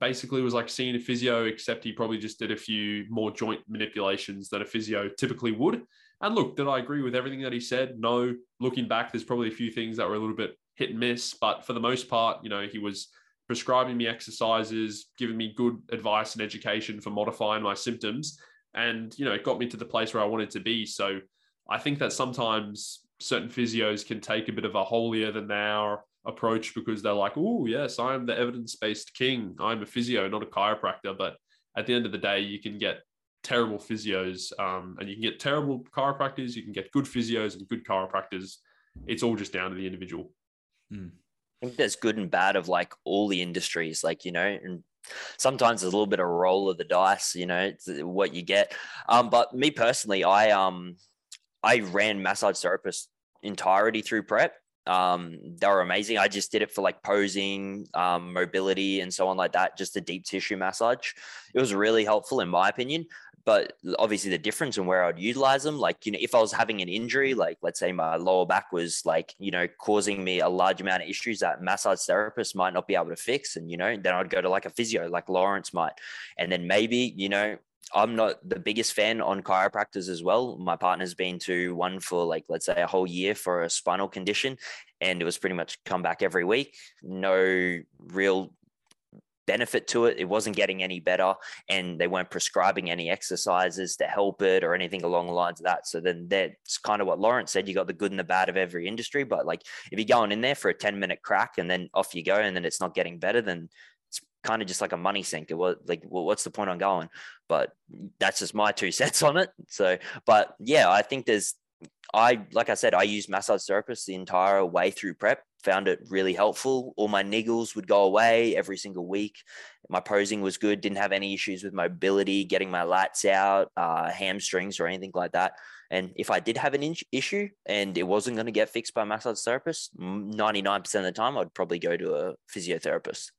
Basically, it was like seeing a physio, except he probably just did a few more joint manipulations that a physio typically would. And look, did I agree with everything that he said? No. Looking back, there's probably a few things that were a little bit hit and miss, but for the most part, you know, he was prescribing me exercises, giving me good advice and education for modifying my symptoms. And, you know, it got me to the place where I wanted to be. So I think that sometimes certain physios can take a bit of a holier than thou approach because they're like, oh yes, I'm the evidence-based king, I'm a physio, not a chiropractor. But at the end of the day, you can get terrible physios, um, and you can get terrible chiropractors, you can get good physios and good chiropractors. It's all just down to the individual. Mm. I think there's good and bad of like all the industries, like, you know, and sometimes there's a little bit of roll of the dice, you know, it's what you get. Um, but me personally, I um I ran massage therapist entirety through prep. Um, they were amazing. I just did it for like posing, um, mobility and so on like that, just a deep tissue massage. It was really helpful in my opinion, but obviously the difference in where I'd utilize them, like, you know, if I was having an injury, like let's say my lower back was like, you know, causing me a large amount of issues that massage therapists might not be able to fix. And, you know, then I'd go to like a physio like Lawrence might, and then maybe, you know, I'm not the biggest fan on chiropractors as well. My partner's been to one for like, let's say a whole year for a spinal condition, and it was pretty much come back every week. No real benefit to it. It wasn't getting any better, and they weren't prescribing any exercises to help it or anything along the lines of that. So then that's kind of what Lawrence said. You got the good and the bad of every industry, but like if you're going in there for a ten minute crack and then off you go, and then it's not getting better, then kind of just like a money sink. It was like, well, what's the point on going? But that's just my two cents on it. So, but yeah, I think there's, I, like I said, I used massage therapists the entire way through prep, found it really helpful. All my niggles would go away every single week. My posing was good. Didn't have any issues with mobility, getting my lats out, uh, hamstrings or anything like that. And if I did have an issue and it wasn't going to get fixed by a massage therapist, ninety-nine percent of the time, I'd probably go to a physiotherapist.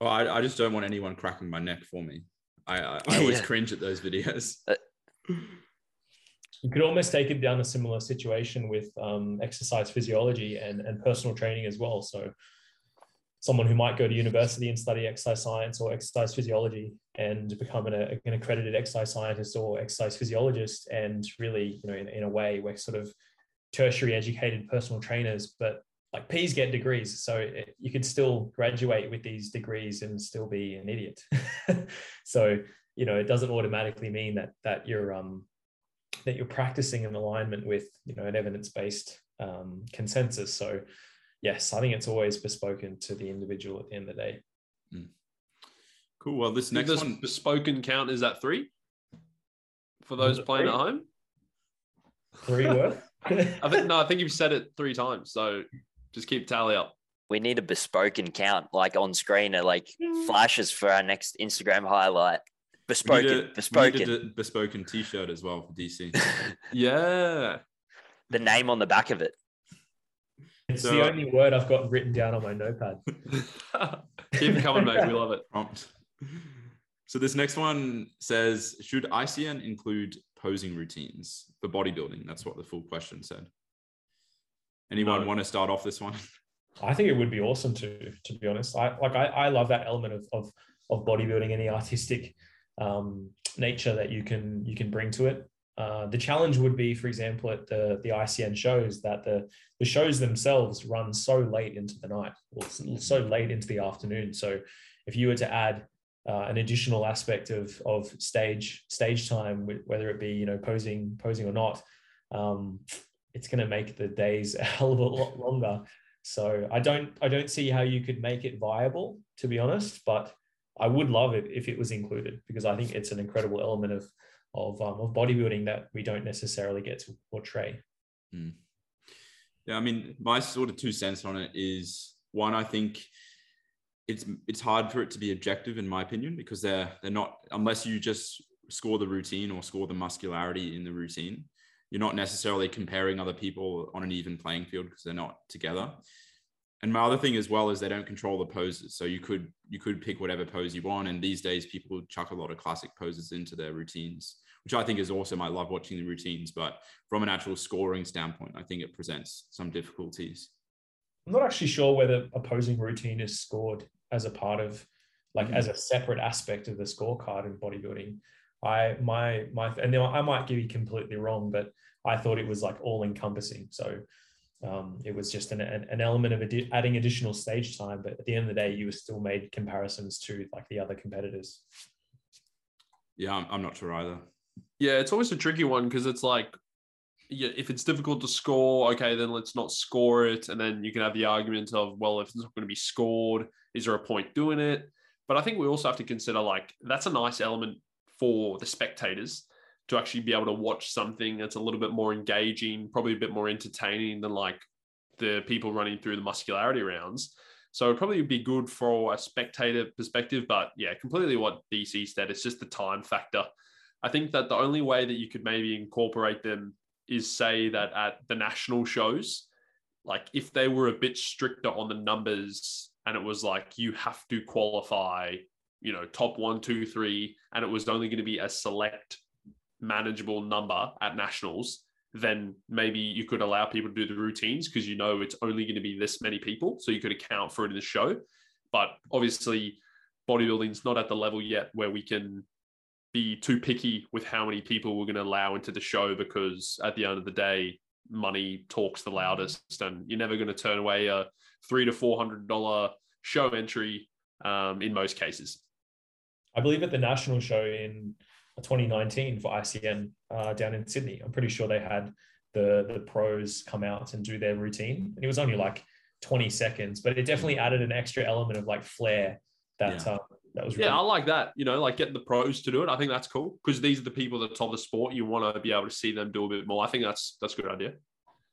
Well, I, I just don't want anyone cracking my neck for me. I, I, I always yeah. cringe at those videos. You could almost take it down a similar situation with um, exercise physiology and, and personal training as well. So someone who might go to university and study exercise science or exercise physiology and become an, an accredited exercise scientist or exercise physiologist, and really, you know, in, in a way, we're sort of tertiary educated personal trainers, but like P's get degrees, so it, you could still graduate with these degrees and still be an idiot. So, you know, it doesn't automatically mean that that you're um that you're practicing in alignment with, you know, an evidence-based um, consensus. So, yes, I think it's always bespoken to the individual at the end of the day. Mm. Cool. Well, this next one, bespoken count is at three for those playing at home. Three worth. I think no, I think you've said it three times. So. Just keep tally up. We need a bespoken count, like on screen, or like flashes for our next Instagram highlight. Bespoken, a, bespoken, a bespoken T-shirt as well for D C. Yeah, the name on the back of it. It's so, the only word I've got written down on my notepad. Keep it coming, mate. We love it. Prompt. So this next one says: should I C N include posing routines for bodybuilding? That's what the full question said. Anyone no. want to start off this one? I think it would be awesome to, to be honest. I like I, I love that element of of of bodybuilding and the artistic um, nature that you can you can bring to it. Uh, the challenge would be, for example, at the the I C N shows, that the the shows themselves run so late into the night, or so late into the afternoon. So if you were to add uh, an additional aspect of of stage stage time, whether it be, you know, posing posing or not, um, it's going to make the days a hell of a lot longer. So I don't I don't see how you could make it viable, to be honest, but I would love it if it was included, because I think it's an incredible element of of, um, of bodybuilding that we don't necessarily get to portray. Mm. Yeah, I mean, my sort of two cents on it is, one, I think it's it's hard for it to be objective, in my opinion, because they're they're not, unless you just score the routine or score the muscularity in the routine, you're not necessarily comparing other people on an even playing field because they're not together. And my other thing as well is they don't control the poses. So you could you could pick whatever pose you want. And these days people chuck a lot of classic poses into their routines, which I think is awesome. I love watching the routines, but from an actual scoring standpoint, I think it presents some difficulties. I'm not actually sure whether a posing routine is scored as a part of, like, mm-hmm. as a separate aspect of the scorecard in bodybuilding. I my my and I might be completely wrong, but I thought it was like all encompassing. So Um, it was just an, an, an element of adi- adding additional stage time, but at the end of the day, you were still made comparisons to, like, the other competitors. Yeah, I'm, I'm not sure either. Yeah, it's always a tricky one because it's like, yeah, if it's difficult to score, okay, then let's not score it. And then you can have the argument of, well, if it's not going to be scored, is there a point doing it? But I think we also have to consider, like, that's a nice element for the spectators to actually be able to watch something that's a little bit more engaging, probably a bit more entertaining than, like, the people running through the muscularity rounds. So it'd probably be good for a spectator perspective, but yeah, completely what D C said, it's just the time factor. I think that the only way that you could maybe incorporate them is, say, that at the national shows, like, if they were a bit stricter on the numbers and it was like, you have to qualify, you know, top one, two, three, and it was only going to be a select manageable number at nationals, then maybe you could allow people to do the routines because, you know, it's only going to be this many people, so you could account for it in the show. But obviously bodybuilding's not at the level yet where we can be too picky with how many people we're going to allow into the show, because at the end of the day, money talks the loudest, and you're never going to turn away a three to four hundred dollar show entry um, in most cases. I believe at the national show in twenty nineteen for I C N uh, down in Sydney, I'm pretty sure they had the the pros come out and do their routine, and it was only like twenty seconds, but it definitely added an extra element of, like, flair that yeah. uh, that was really- yeah I like that, you know, like, getting the pros to do it. I think that's cool because these are the people at the top of the sport. You want to be able to see them do a bit more. I think that's that's a good idea.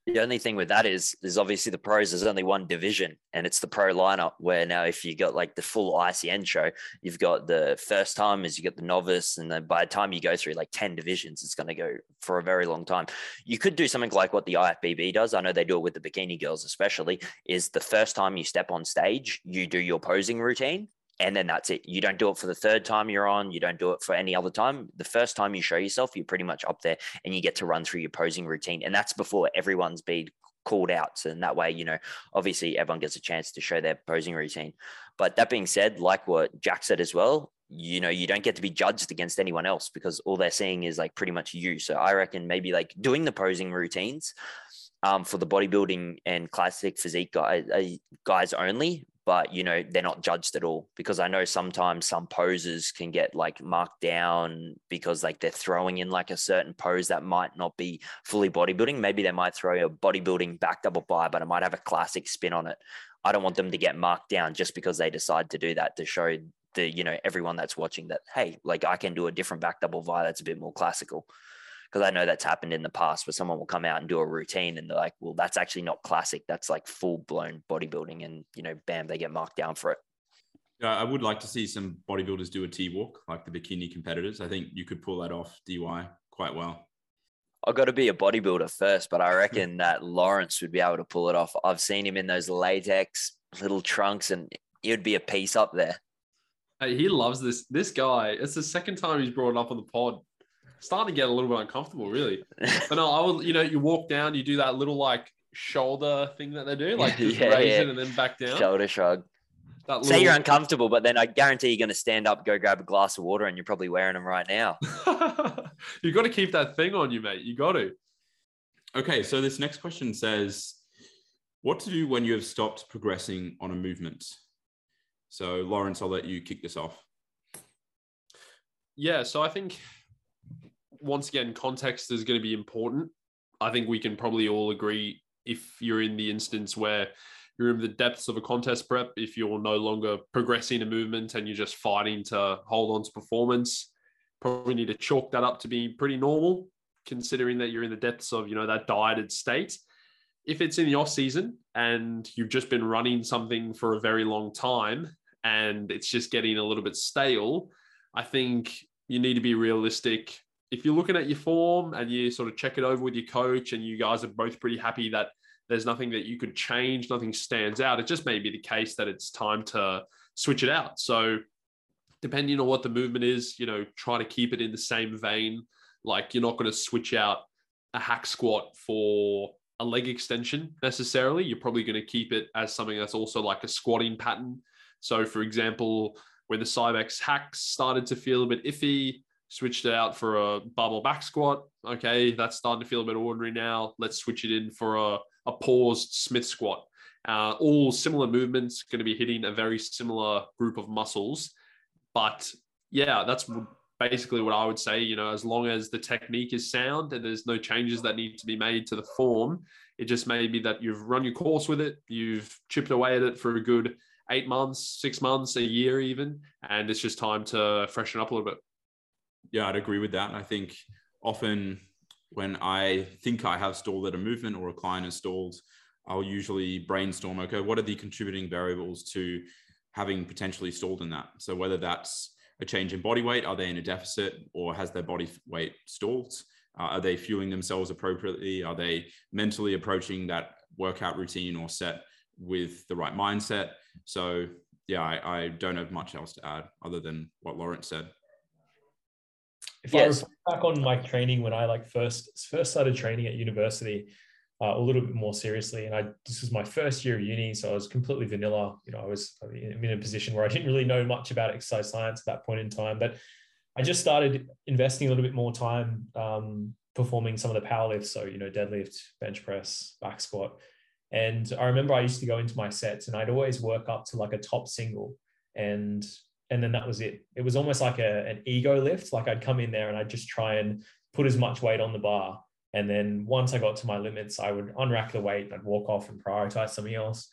The only thing with that is there's obviously the pros, there's only one division, and it's the pro lineup, where now if you got, like, the full I C N show, you've got the first timers, you got the novice, and then by the time you go through, like, ten divisions, it's going to go for a very long time. You could do something like what the I F B B does. I know they do it with the bikini girls especially, is the first time you step on stage, you do your posing routine, and then that's it. You don't do it for the third time you're on. You don't do it for any other time. The first time you show yourself, you're pretty much up there and you get to run through your posing routine. And that's before everyone's been called out. So in that way, you know, obviously everyone gets a chance to show their posing routine. But that being said, like what Jack said as well, you know, you don't get to be judged against anyone else because all they're seeing is, like, pretty much you. So I reckon maybe, like, doing the posing routines um, for the bodybuilding and classic physique guys, guys only, but, you know, they're not judged at all, because I know sometimes some poses can get, like, marked down because, like, they're throwing in, like, a certain pose that might not be fully bodybuilding. Maybe they might throw a bodybuilding back double by, but it might have a classic spin on it. I don't want them to get marked down just because they decide to do that, to show the, you know, everyone that's watching that, hey, like, I can do a different back double by that's a bit more classical. Because I know that's happened in the past where someone will come out and do a routine and they're like, well, that's actually not classic. That's, like, full-blown bodybuilding, and, you know, bam, they get marked down for it. Yeah, I would like to see some bodybuilders do a T-walk, like the bikini competitors. I think you could pull that off, D Y, quite well. I've got to be a bodybuilder first, but I reckon that Lawrence would be able to pull it off. I've seen him in those latex little trunks, and he would be a piece up there. Hey, he loves this. This guy, it's the second time he's brought it up on the pod. Starting to get a little bit uncomfortable, really. But no, I would, you know, you walk down, you do that little, like, shoulder thing that they do, like, just yeah, raise yeah. it and then back down. Shoulder shrug. That little... Say you're uncomfortable, but then I guarantee you're going to stand up, go grab a glass of water, and you're probably wearing them right now. You've got to keep that thing on you, mate. You got to. Okay, so this next question says, what to do when you have stopped progressing on a movement? So, Lawrence, I'll let you kick this off. yeah, so I think once again, context is going to be important. I think we can probably all agree, if you're in the instance where you're in the depths of a contest prep, if you're no longer progressing a movement and you're just fighting to hold on to performance, probably need to chalk that up to being pretty normal, considering that you're in the depths of, you know, that dieted state. If it's in the off season and you've just been running something for a very long time and it's just getting a little bit stale, I think you need to be realistic. If you're looking at your form and you sort of check it over with your coach and you guys are both pretty happy that there's nothing that you could change, nothing stands out, it just may be the case that it's time to switch it out. So depending on what the movement is, you know, try to keep it in the same vein. Like, you're not going to switch out a hack squat for a leg extension necessarily. You're probably going to keep it as something that's also like a squatting pattern. So for example, when the Cybex hacks started to feel a bit iffy, switched it out for a barbell back squat. Okay, that's starting to feel a bit ordinary now. Let's switch it in for a, a paused Smith squat. Uh, all similar movements, going to be hitting a very similar group of muscles. But yeah, that's basically what I would say. You know, as long as the technique is sound and there's no changes that need to be made to the form, it just may be that you've run your course with it, you've chipped away at it for a good eight months, six months, a year even, and it's just time to freshen up a little bit. Yeah, I'd agree with that. And I think often when I think I have stalled at a movement or a client has stalled, I'll usually brainstorm, okay, what are the contributing variables to having potentially stalled in that? So whether that's a change in body weight, are they in a deficit or has their body weight stalled? Uh, are they fueling themselves appropriately? Are they mentally approaching that workout routine or set with the right mindset? So yeah, I, I don't have much else to add other than what Lawrence said. If yes. I reflect back on my training when I like first first started training at university uh, a little bit more seriously, and I this was my first year of uni, so I was completely vanilla. You know, I was in a position where I didn't really know much about exercise science at that point in time, but I just started investing a little bit more time um, performing some of the power lifts, so you know, deadlift, bench press, back squat, and I remember I used to go into my sets and I'd always work up to like a top single and. And then that was it. It was almost like a, an ego lift. Like I'd come in there and I'd just try and put as much weight on the bar. And then once I got to my limits, I would unrack the weight and I'd walk off and prioritize something else.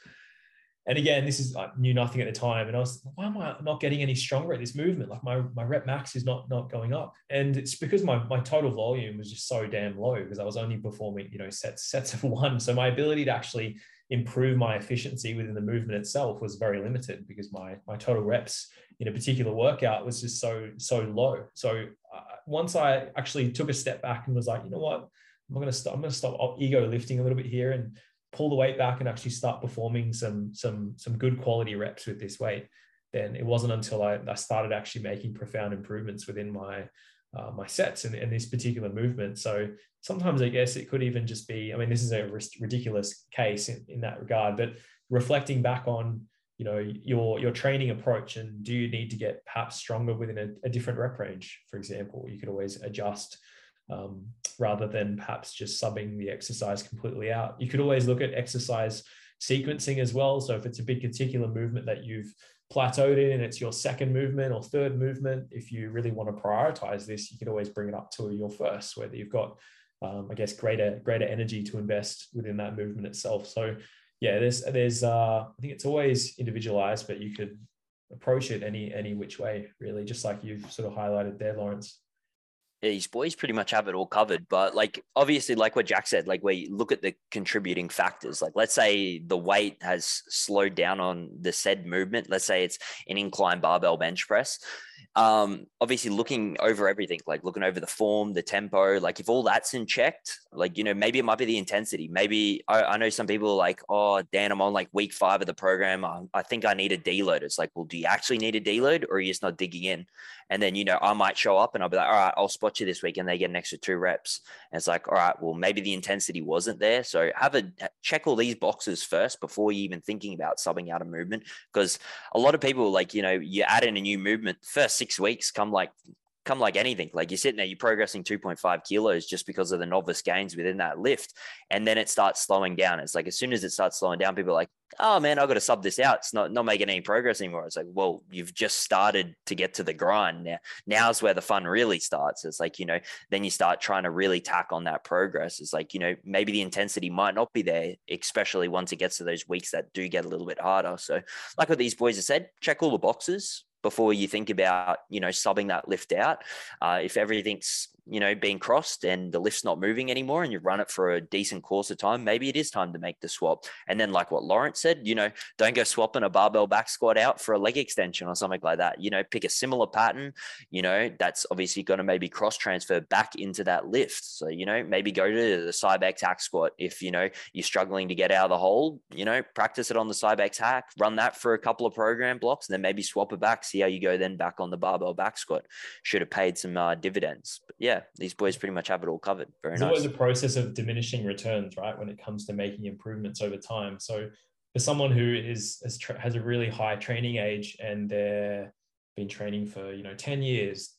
And again, this is, I knew nothing at the time. And I was, why am I not getting any stronger at this movement? Like my, my rep max is not, not going up. And it's because my, my total volume was just so damn low because I was only performing, you know, sets, sets of one. So my ability to actually improve my efficiency within the movement itself was very limited because my, my total reps in a particular workout was just so, so low. So uh, once I actually took a step back and was like, you know what, I'm going to stop, I'm going to stop ego lifting a little bit here and pull the weight back and actually start performing some, some, some good quality reps with this weight. Then it wasn't until I, I started actually making profound improvements within my, Uh, my sets and, and this particular movement. So sometimes I guess it could even just be, I mean, this is a r- ridiculous case in, in that regard, but reflecting back on, you know, your, your training approach and do you need to get perhaps stronger within a, a different rep range, for example, you could always adjust um, rather than perhaps just subbing the exercise completely out. You could always look at exercise sequencing as well. So if it's a big particular movement that you've plateaued in and it's your second movement or third movement, if you really want to prioritize this, you can always bring it up to your first, whether you've got um, I guess greater greater energy to invest within that movement itself. So yeah, there's there's uh I think it's always individualized, but you could approach it any any which way really, just like you've sort of highlighted there, Lawrence. Yeah, these boys pretty much have it all covered, but like obviously like what Jack said, like where you look at the contributing factors, like let's say the weight has slowed down on the said movement, let's say it's an incline barbell bench press, um obviously looking over everything, like looking over the form, the tempo, like if all that's in checked, like you know, maybe it might be the intensity, maybe I, I know some people are like, oh Dan, I'm on like week five of the program, I, I think I need a deload. It's like, well, do you actually need a deload or are you just not digging in? And then you know, I might show up and I'll be like, all right, I'll spot you this week, and they get an extra two reps and it's like, all right, well maybe the intensity wasn't there. So have a check all these boxes first before you even thinking about subbing out a movement, because a lot of people, like you know, you add in a new movement first six weeks, come like come like anything, like you're sitting there, you're progressing two point five kilos just because of the novice gains within that lift. And then it starts slowing down. It's like, as soon as it starts slowing down, people are like, oh man, I've got to sub this out. It's not, not making any progress anymore. It's like, well, you've just started to get to the grind. Now, now's where the fun really starts. It's like, you know, then you start trying to really tack on that progress. It's like, you know, maybe the intensity might not be there, especially once it gets to those weeks that do get a little bit harder. So like what these boys have said, check all the boxes before you think about, you know, subbing that lift out. Uh, if everything's, you know, being crossed and the lift's not moving anymore and you run it for a decent course of time, maybe it is time to make the swap. And then like what Lawrence said, you know, don't go swapping a barbell back squat out for a leg extension or something like that. You know, pick a similar pattern, you know, that's obviously going to maybe cross transfer back into that lift. So, you know, maybe go to the Cybex hack squat. If, you know, you're struggling to get out of the hole, you know, practice it on the Cybex hack, run that for a couple of program blocks, and then maybe swap it back, see how you go then back on the barbell back squat. Should have paid some uh, dividends. But yeah, these boys pretty much have it all covered. Very it's nice. It's always a process of diminishing returns, right? When it comes to making improvements over time. So for someone who is, is tra- has a really high training age and they've been training for, you know, ten years,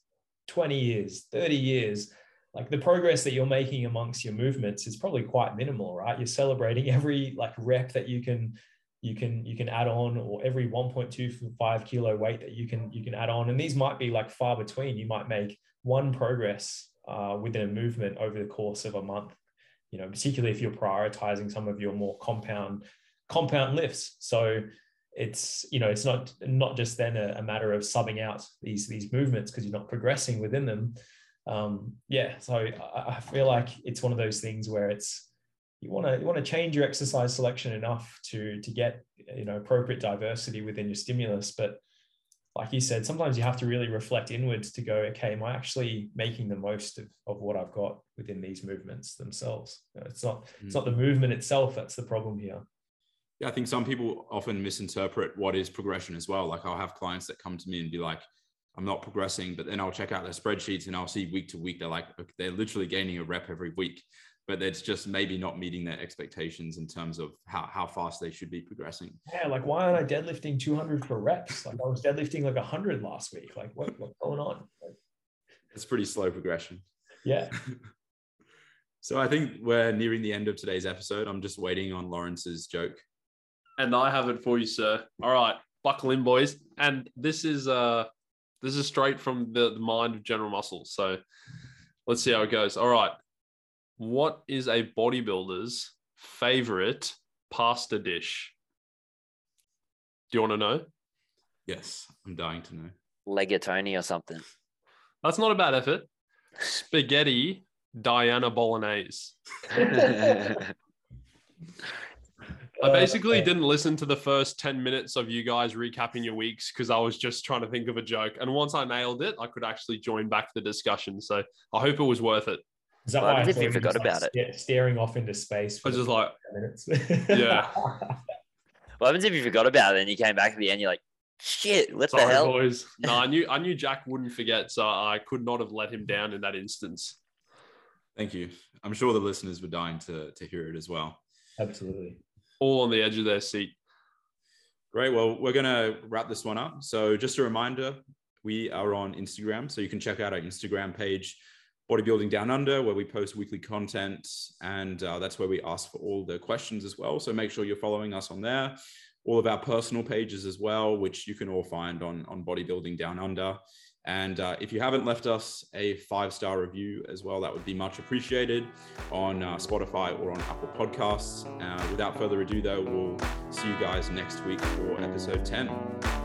twenty years, thirty years, like the progress that you're making amongst your movements is probably quite minimal, right? You're celebrating every like rep that you can, you can, you can add on, or every one point two five kilo weight that you can, you can add on. And these might be like far between. You might make one progress uh, within a movement over the course of a month, you know, particularly if you're prioritizing some of your more compound compound lifts. So it's, you know, it's not, not just then a, a matter of subbing out these, these movements because you're not progressing within them. Um, yeah. So I, I feel like it's one of those things where it's, you want to, you want to change your exercise selection enough to, to get, you know, appropriate diversity within your stimulus. But like you said, sometimes you have to really reflect inwards to go, okay, am I actually making the most of, of what I've got within these movements themselves? You know, it's not, mm-hmm. it's not the movement itself that's the problem here. Yeah, I think some people often misinterpret what is progression as well. Like I'll have clients that come to me and be like, I'm not progressing, but then I'll check out their spreadsheets and I'll see week to week, they're like, they're literally gaining a rep every week, but that's just maybe not meeting their expectations in terms of how, how fast they should be progressing. Yeah, like why aren't I deadlifting two hundred for reps? Like I was deadlifting like one hundred last week. Like what, what's going on? Like, it's pretty slow progression. Yeah. So I think we're nearing the end of today's episode. I'm just waiting on Lawrence's joke. And I have it for you, sir. All right, buckle in, boys. And this is uh, this is straight from the, the mind of General Muscle. So let's see how it goes. All right. What is a bodybuilder's favorite pasta dish? Do you want to know? Yes, I'm dying to know. Legatoni or something. That's not a bad effort. Spaghetti Diana Bolognese. I basically didn't listen to the first ten minutes of you guys recapping your weeks because I was just trying to think of a joke. And once I nailed it, I could actually join back the discussion. So I hope it was worth it. Is that well, why I forgot just, about like, it? Staring off into space. For I was just like, yeah. Well, happens if you forgot about it and you came back at the end, you're like, shit, what Sorry, the hell? Boys. No, I knew, I knew Jack wouldn't forget, so I could not have let him down in that instance. Thank you. I'm sure the listeners were dying to, to hear it as well. Absolutely. All on the edge of their seat. Great. Well, we're going to wrap this one up. So just a reminder, we are on Instagram, so you can check out our Instagram page, Bodybuilding Down Under, where we post weekly content, and uh, that's where we ask for all the questions as well. So make sure you're following us on there. All of our personal pages as well, which you can all find on, on Bodybuilding Down Under. And uh, if you haven't left us a five-star review as well, that would be much appreciated on uh, Spotify or on Apple Podcasts. Uh, without further ado, though, we'll see you guys next week for episode ten.